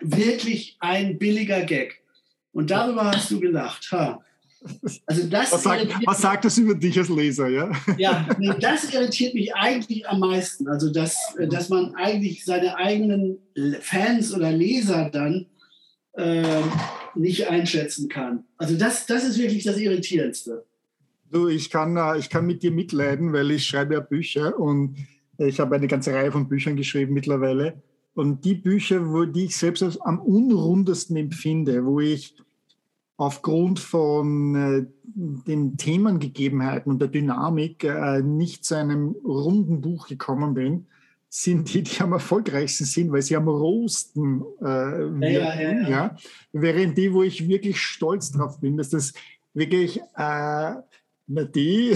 wirklich ein billiger Gag. Und darüber hast du gelacht. Ha. Also das was, sagt, was sagt das über dich als Leser? Ja, ja, nee, das irritiert mich eigentlich am meisten. Also dass, dass man eigentlich seine eigenen Fans oder Leser dann äh, nicht einschätzen kann. Also das, das ist wirklich das Irritierendste. Du, ich kann, ich kann mit dir mitleiden, weil ich schreibe ja Bücher und ich habe eine ganze Reihe von Büchern geschrieben mittlerweile. Und die Bücher, wo, die ich selbst als am unrundesten empfinde, wo ich aufgrund von äh, den Themengegebenheiten und der Dynamik äh, nicht zu einem runden Buch gekommen bin, sind die, die am erfolgreichsten sind, weil sie am rohsten äh, wirken. Ja, ja, ja. Ja? Während die, wo ich wirklich stolz drauf bin, dass das wirklich... Äh, Na die,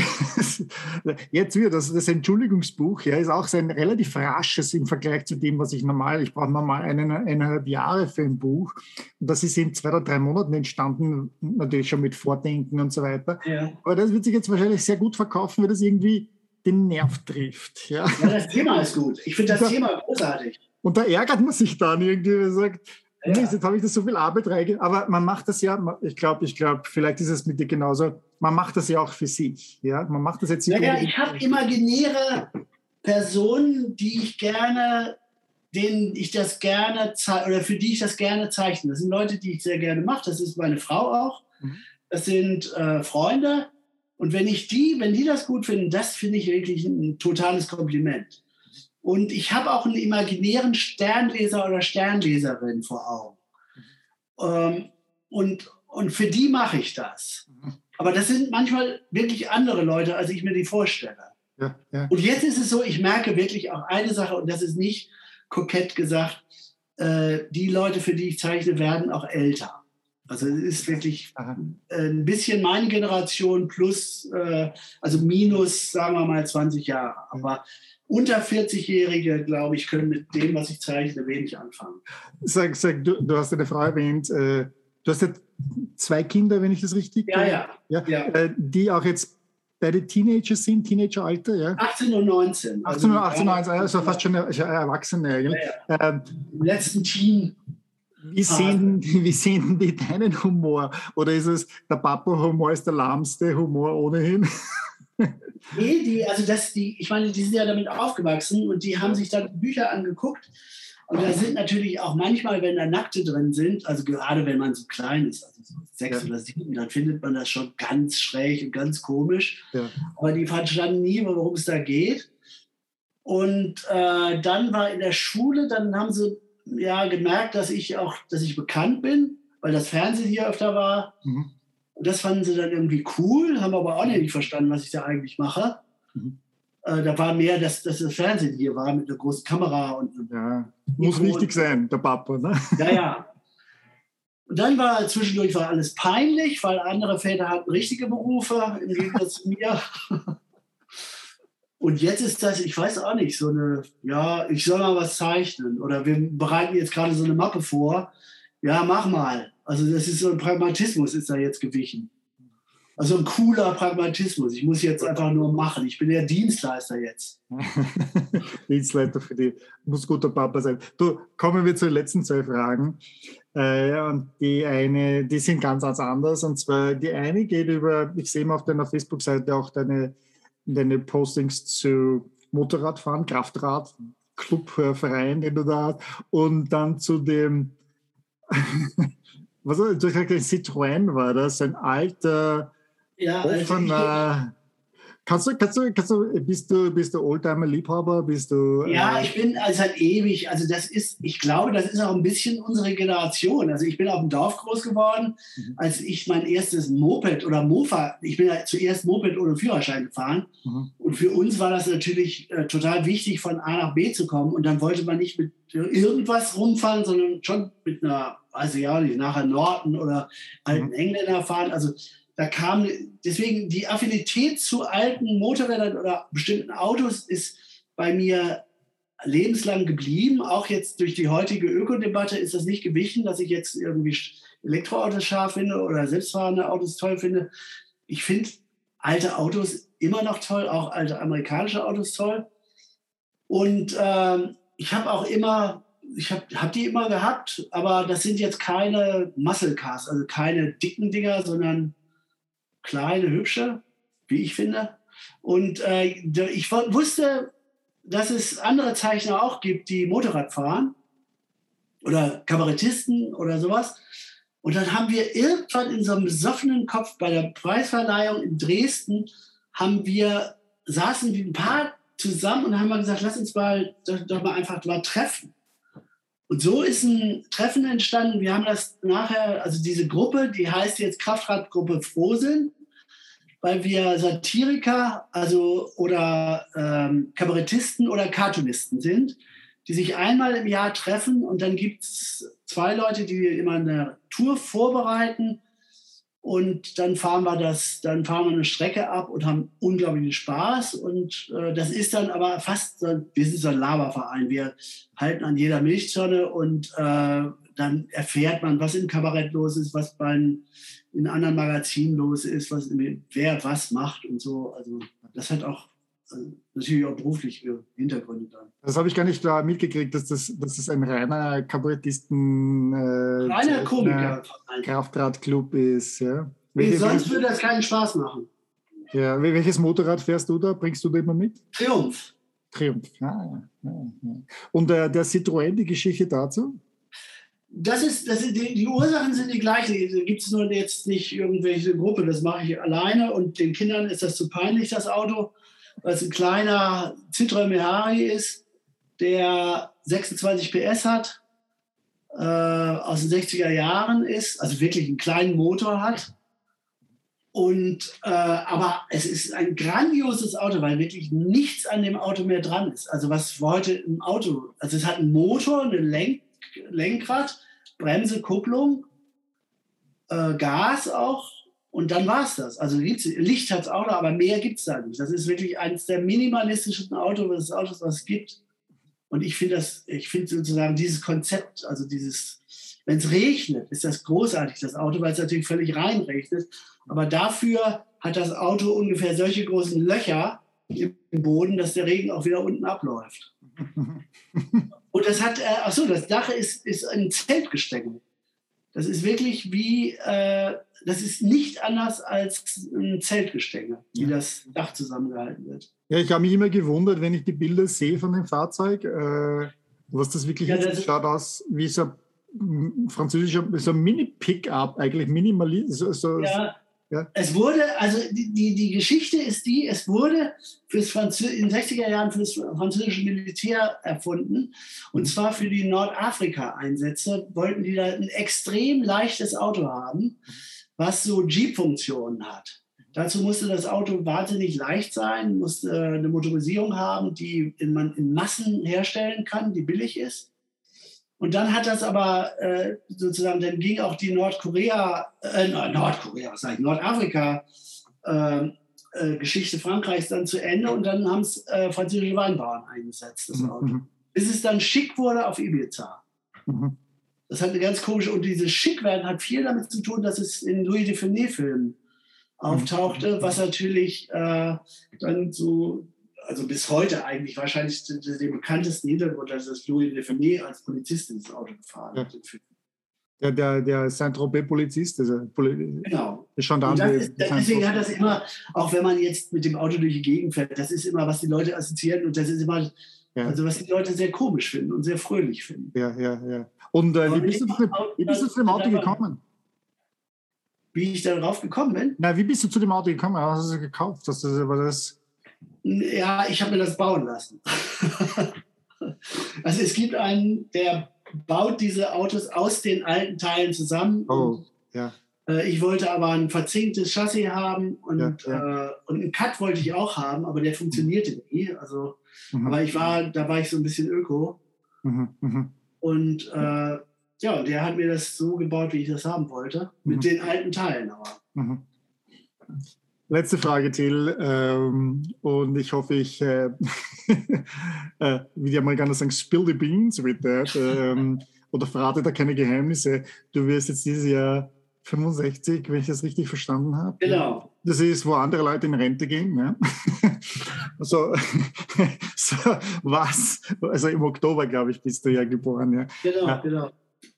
jetzt wieder, das, das Entschuldigungsbuch, ja, ist auch ein relativ rasches im Vergleich zu dem, was ich normal, ich brauche normal eineinhalb Jahre für ein Buch. Und das ist in zwei oder drei Monaten entstanden, natürlich schon mit Vordenken und so weiter. Ja. Aber das wird sich jetzt wahrscheinlich sehr gut verkaufen, weil das irgendwie den Nerv trifft. Ja, ja, das Thema ist gut. Ich finde das da, Thema großartig. Und da ärgert man sich dann irgendwie, wenn man sagt, ja, jetzt habe ich das so viel Arbeit reingegeben. Aber man macht das ja, ich glaube, ich glaube, vielleicht ist es mit dir genauso, man macht das ja auch für sich. Ja? Man macht das jetzt nicht ja, ja, ich habe imaginäre Personen, die ich gerne, denen ich das gerne ze- oder für die ich das gerne zeichne. Das sind Leute, die ich sehr gerne mache. Das ist meine Frau auch. Mhm. Das sind äh, Freunde. Und wenn ich die, wenn die das gut finden, das finde ich wirklich ein, ein totales Kompliment. Und ich habe auch einen imaginären Sternleser oder Sternleserin vor Augen. Ähm, und, und für die mache ich das. Aber das sind manchmal wirklich andere Leute, als ich mir die vorstelle. Ja, ja. Und jetzt ist es so, ich merke wirklich auch eine Sache, und das ist nicht kokett gesagt, äh, die Leute, für die ich zeichne, werden auch älter. Also es ist wirklich Aha. ein bisschen meine Generation plus, äh, also minus, sagen wir mal, zwanzig Jahre. Aber unter vierzig-Jährige, glaube ich, können mit dem, was ich zeichne, wenig anfangen. Sag, sag du, du hast eine Frau erwähnt, äh, du hast ja zwei Kinder, wenn ich das richtig ja, ja. ja, ja. Äh, die auch jetzt beide Teenager sind, Teenageralter, ja? achtzehn und neunzehn. Also achtzehn und neunzehn, also fast schon Erwachsene. Ja, ja. Ähm, Im letzten Teen. Wie sehen, wie sehen die deinen Humor? Oder ist es, der Papa-Humor ist der lahmste Humor ohnehin? Nee, die, also das, die, ich meine, die sind ja damit aufgewachsen und die haben sich dann Bücher angeguckt. Und da sind natürlich auch manchmal, wenn da Nackte drin sind, also gerade wenn man so klein ist, also so sechs ja. oder sieben, dann findet man das schon ganz schräg und ganz komisch. Ja. Aber die verstanden nie, worum es da geht. Und äh, dann war in der Schule, dann haben sie ja gemerkt, dass ich auch, dass ich bekannt bin, weil das Fernsehen hier öfter war. Mhm. Und das fanden sie dann irgendwie cool, haben aber auch nicht verstanden, was ich da eigentlich mache. Mhm. Äh, da war mehr, dass, dass das Fernsehen hier war mit einer großen Kamera. Und, und ja. Muss wichtig sein, der Papa. Ne? Ja, ja. Und dann war zwischendurch war alles peinlich, weil andere Väter hatten richtige Berufe, im Gegensatz zu mir. Und jetzt ist das, ich weiß auch nicht, so eine, ja, ich soll mal was zeichnen. Oder wir bereiten jetzt gerade so eine Mappe vor. Ja, mach mal. Also das ist so ein Pragmatismus, ist da jetzt gewichen. Also ein cooler Pragmatismus. Ich muss jetzt einfach nur machen. Ich bin ja Dienstleister jetzt. Dienstleister für die, muss guter Papa sein. Du, kommen wir zu den letzten zwei Fragen. Äh, und die eine, die sind ganz, ganz anders. Und zwar die eine geht über, ich sehe mal auf deiner Facebook-Seite auch deine deine Postings zu Motorradfahren, Kraftrad, Clubverein, den du da hast, und dann zu dem, was war das, ein Citroën war das, ein alter, ja, offener, kannst du, kannst du, kannst du, bist du, bist du Oldtimer-Liebhaber, bist du? Ja, äh, ich bin, also halt ewig, also das ist, ich glaube, das ist auch ein bisschen unsere Generation, also ich bin auf dem Dorf groß geworden, mhm. als ich mein erstes Moped oder Mofa, ich bin ja zuerst Moped ohne Führerschein gefahren mhm. und für uns war das natürlich äh, total wichtig, von A nach B zu kommen und dann wollte man nicht mit irgendwas rumfahren, sondern schon mit einer, also ja, nicht nachher Norton oder alten mhm. Engländer fahren, also da kam, deswegen die Affinität zu alten Motorrädern oder bestimmten Autos ist bei mir lebenslang geblieben. Auch jetzt durch die heutige Ökodebatte ist das nicht gewichen, dass ich jetzt irgendwie Elektroautos scharf finde oder selbstfahrende Autos toll finde. Ich finde alte Autos immer noch toll, auch alte amerikanische Autos toll. Und ähm, ich habe auch immer... Ich habe hab die immer gehabt, aber das sind jetzt keine Muscle Cars, also keine dicken Dinger, sondern kleine, hübsche, wie ich finde. Und äh, ich wusste, dass es andere Zeichner auch gibt, die Motorrad fahren oder Kabarettisten oder sowas. Und dann haben wir irgendwann in so einem besoffenen Kopf bei der Preisverleihung in Dresden, haben wir, saßen wie ein Paar zusammen und haben mal gesagt, lass uns mal doch, doch mal einfach mal treffen. Und so ist ein Treffen entstanden. Wir haben das nachher, also diese Gruppe, die heißt jetzt Kraftradgruppe Frohsinn, weil wir Satiriker, also oder ähm, Kabarettisten oder Cartoonisten sind, die sich einmal im Jahr treffen und dann gibt es zwei Leute, die immer eine Tour vorbereiten und dann fahren wir das, dann fahren wir eine Strecke ab und haben unglaublichen Spaß und äh, das ist dann aber fast, so, wir sind so ein Laberverein, wir halten an jeder Milchtonne und äh, dann erfährt man, was im Kabarett los ist, was bei in anderen Magazinen los ist, was, wer was macht und so. Also das hat auch also natürlich auch beruflich Hintergründe dann. Das habe ich gar nicht klar mitgekriegt, dass das, dass das ein reiner Kabarettisten, äh, reiner Komiker Kraftradclub ist. Ja. Welche, sonst würde das keinen Spaß machen. Ja, welches Motorrad fährst du da? Bringst du da immer mit? Triumph. Triumph, ah, ja, ja. Und äh, der Citroën, die Geschichte dazu? Das ist, das ist, die, die Ursachen sind die gleichen. Da gibt es nur jetzt nicht irgendwelche Gruppe. Das mache ich alleine und den Kindern ist das zu peinlich, das Auto, weil es ein kleiner Citroën Mehari ist, der sechsundzwanzig P S hat, äh, aus den sechziger Jahren ist, also wirklich einen kleinen Motor hat. Und, äh, aber es ist ein grandioses Auto, weil wirklich nichts an dem Auto mehr dran ist. Also was heute im Auto, also es hat einen Motor, ein Lenk, Lenkrad, Bremse, Kupplung, äh, Gas auch und dann war es das. Also Licht hat es auch noch, aber mehr gibt es da nicht. Das ist wirklich eines der minimalistischsten Autos, Autos, was es gibt. Und ich finde das, ich finde sozusagen dieses Konzept, also dieses, wenn es regnet, ist das großartig, das Auto, weil es natürlich völlig reinregnet. Aber dafür hat das Auto ungefähr solche großen Löcher im Boden, dass der Regen auch wieder unten abläuft. Und das hat, äh, ach so, das Dach ist, ist ein Zeltgestänge. Das ist wirklich wie, äh, das ist nicht anders als ein Zeltgestänge, wie das Dach zusammengehalten wird. Ja, ich habe mich immer gewundert, wenn ich die Bilder sehe von dem Fahrzeug, äh, was das wirklich ja, ist. Das schaut aus wie so ein französischer, so ein Mini-Pickup, eigentlich minimalistisch. So, so, ja, ja, es wurde, also die, die, die Geschichte ist die, es wurde fürs Franzö- in den sechziger Jahren für das französische Militär erfunden. Und zwar für die Nordafrika-Einsätze wollten die da ein extrem leichtes Auto haben, was so Jeep-Funktionen hat. Dazu musste das Auto wahnsinnig leicht sein, musste eine Motorisierung haben, die man in Massen herstellen kann, die billig ist. Und dann hat das aber äh, sozusagen, dann ging auch die Nordkorea, äh, Nordkorea, sag ich, Nordafrika, äh, äh, Geschichte Frankreichs dann zu Ende und dann haben es äh, französische Weinbauern eingesetzt, das Auto. Mhm. Bis es dann schick wurde auf Ibiza. Mhm. Das hat eine ganz komische, und dieses Schickwerden hat viel damit zu tun, dass es in Louis de Funès-Filmen auftauchte, was natürlich äh, dann so, also bis heute eigentlich wahrscheinlich den bekanntesten Hintergrund, dass das Louis de Funès als Polizist ins Auto gefahren hat. Ja. Der, der, der Saint-Tropez-Polizist, also Poli- genau. Gendarme, das ist, das deswegen hat das immer, auch wenn man jetzt mit dem Auto durch die Gegend fährt, das ist immer, was die Leute assoziieren und das ist immer, ja, also was die Leute sehr komisch finden und sehr fröhlich finden. Ja, ja, ja. Und äh, wie bist du zu dem Auto, dem Auto gekommen? Wie ich darauf gekommen bin? Na, wie bist du zu dem Auto gekommen? Hast du es gekauft? Hast du das? Ja, ich habe mir das bauen lassen. Also es gibt einen, der baut diese Autos aus den alten Teilen zusammen. Oh, und, ja. Äh, ich wollte aber ein verzinktes Chassis haben und, ja, ja. Äh, und einen Cut wollte ich auch haben, aber der funktionierte mhm. nie. Also, mhm. aber ich war, da war ich so ein bisschen Öko. Mhm. Mhm. Und äh, ja, und der hat mir das so gebaut, wie ich das haben wollte, mit mhm. den alten Teilen aber. Mhm. Letzte Frage, Til. Ähm, und ich hoffe, ich, äh, äh, wie die Amerikaner sagen, spill the beans with that. Ähm, oder verrate da keine Geheimnisse. Du wirst jetzt dieses Jahr fünfundsechzig, wenn ich das richtig verstanden habe. Genau. Das ist, wo andere Leute in Rente gehen. Ja? so, so, was? Also im Oktober, glaube ich, bist du ja geboren. Ja? Genau, ja. genau.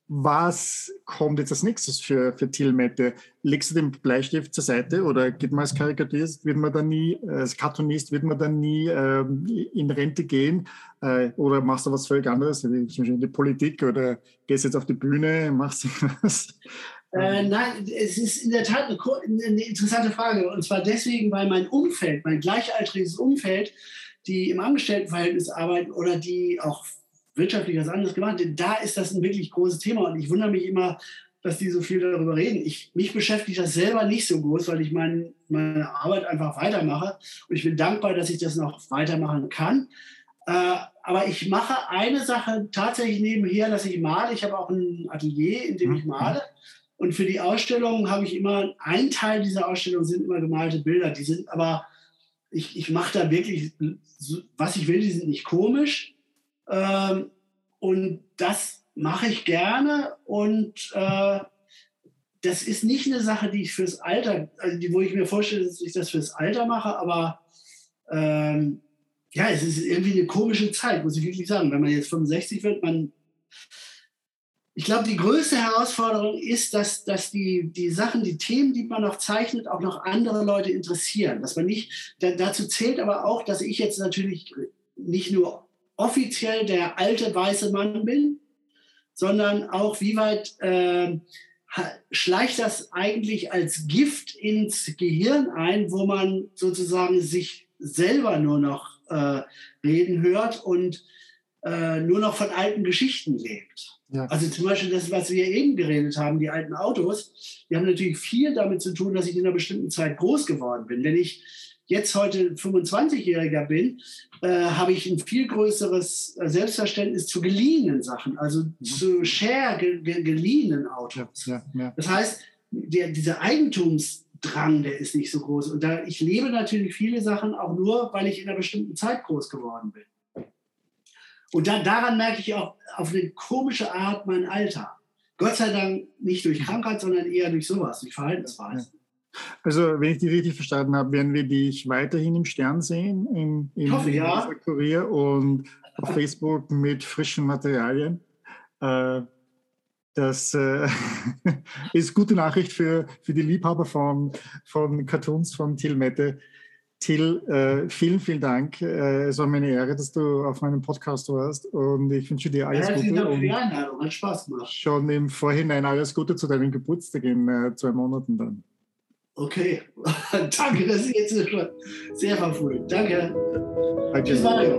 Was kommt jetzt als nächstes für, für Til Mette? Legst du den Bleistift zur Seite oder geht man als Karikaturist, wird man dann nie, als Cartoonist wird man dann nie ähm, in Rente gehen? Äh, oder machst du was völlig anderes, wie zum Beispiel die Politik oder gehst jetzt auf die Bühne, machst du was? Äh, nein, es ist in der Tat eine, eine interessante Frage. Und zwar deswegen, weil mein Umfeld, mein gleichaltriges Umfeld, die im Angestelltenverhältnis arbeiten oder die auch wirtschaftlich was anderes gemacht, denn da ist das ein wirklich großes Thema und ich wundere mich immer, dass die so viel darüber reden. Ich, mich beschäftigt das selber nicht so groß, weil ich mein, meine Arbeit einfach weitermache und ich bin dankbar, dass ich das noch weitermachen kann. Äh, aber ich mache eine Sache tatsächlich nebenher, dass ich male. Ich habe auch ein Atelier, in dem ich male und für die Ausstellung habe ich immer, ein Teil dieser Ausstellung sind immer gemalte Bilder, die sind aber, ich, ich mache da wirklich, was ich will, die sind nicht komisch. Ähm, und das mache ich gerne und äh, das ist nicht eine Sache, die ich fürs Alter, also die, wo ich mir vorstelle, dass ich das fürs Alter mache, aber ähm, ja, es ist irgendwie eine komische Zeit, muss ich wirklich sagen. Wenn man jetzt fünfundsechzig wird, man, ich glaube, die größte Herausforderung ist, dass, dass die, die Sachen, die Themen, die man noch zeichnet, auch noch andere Leute interessieren, dass man nicht, da, dazu zählt aber auch, dass ich jetzt natürlich nicht nur offiziell der alte weiße Mann bin, sondern auch wie weit äh, schleicht das eigentlich als Gift ins Gehirn ein, wo man sozusagen sich selber nur noch äh, reden hört und äh, nur noch von alten Geschichten lebt. Ja. Also zum Beispiel das, was wir eben geredet haben, die alten Autos, die haben natürlich viel damit zu tun, dass ich in einer bestimmten Zeit groß geworden bin. Wenn ich jetzt heute fünfundzwanzigjähriger bin, äh, habe ich ein viel größeres Selbstverständnis zu geliehenen Sachen, also mhm. zu share ge- ge- geliehenen Autos. Ja, ja. Das heißt, der, dieser Eigentumsdrang, der ist nicht so groß. Und da, ich lebe natürlich viele Sachen auch nur, weil ich in einer bestimmten Zeit groß geworden bin. Und da, daran merke ich auch auf eine komische Art meinen Alter. Gott sei Dank nicht durch Krankheit, sondern eher durch sowas, durch Verhaltensweisen. Ja. Also, wenn ich die richtig verstanden habe, werden wir dich weiterhin im Stern sehen, im, im Weser-Kurier, ja, und auf Facebook mit frischen Materialien. Äh, das äh, ist gute Nachricht für, für die Liebhaber von, von Cartoons von Til Mette. Til, äh, vielen, vielen Dank. Äh, es war meine Ehre, dass du auf meinem Podcast warst, und ich wünsche dir alles ja, Gute. Und hat Spaß gemacht. Schon im Vorhinein alles Gute zu deinem Geburtstag in äh, zwei Monaten dann. Okay, danke, das ist jetzt schon sehr verfrüht. Danke. Danke. Bis Mario.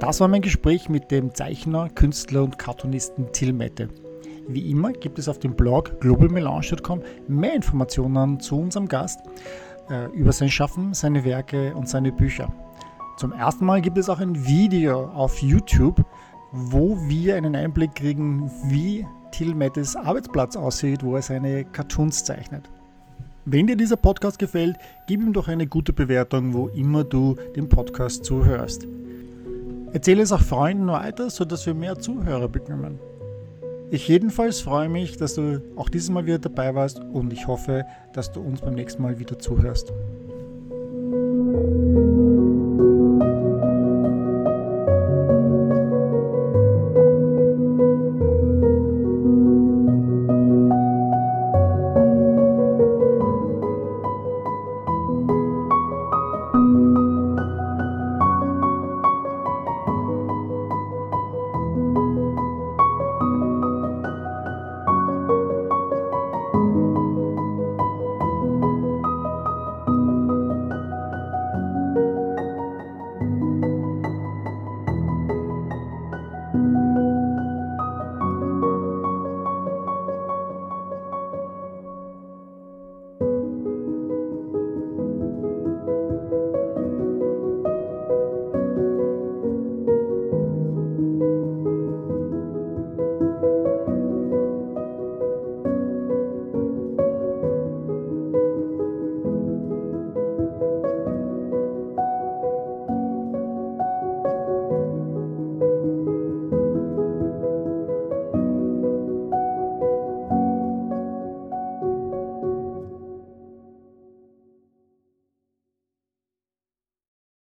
Das war mein Gespräch mit dem Zeichner, Künstler und Cartoonisten Til Mette. Wie immer gibt es auf dem Blog global melange punkt com mehr Informationen zu unserem Gast, über sein Schaffen, seine Werke und seine Bücher. Zum ersten Mal gibt es auch ein Video auf YouTube, wo wir einen Einblick kriegen, wie Til Mettes Arbeitsplatz aussieht, wo er seine Cartoons zeichnet. Wenn dir dieser Podcast gefällt, gib ihm doch eine gute Bewertung, wo immer du dem Podcast zuhörst. Erzähle es auch Freunden weiter, sodass wir mehr Zuhörer bekommen. Ich jedenfalls freue mich, dass du auch dieses Mal wieder dabei warst, und ich hoffe, dass du uns beim nächsten Mal wieder zuhörst.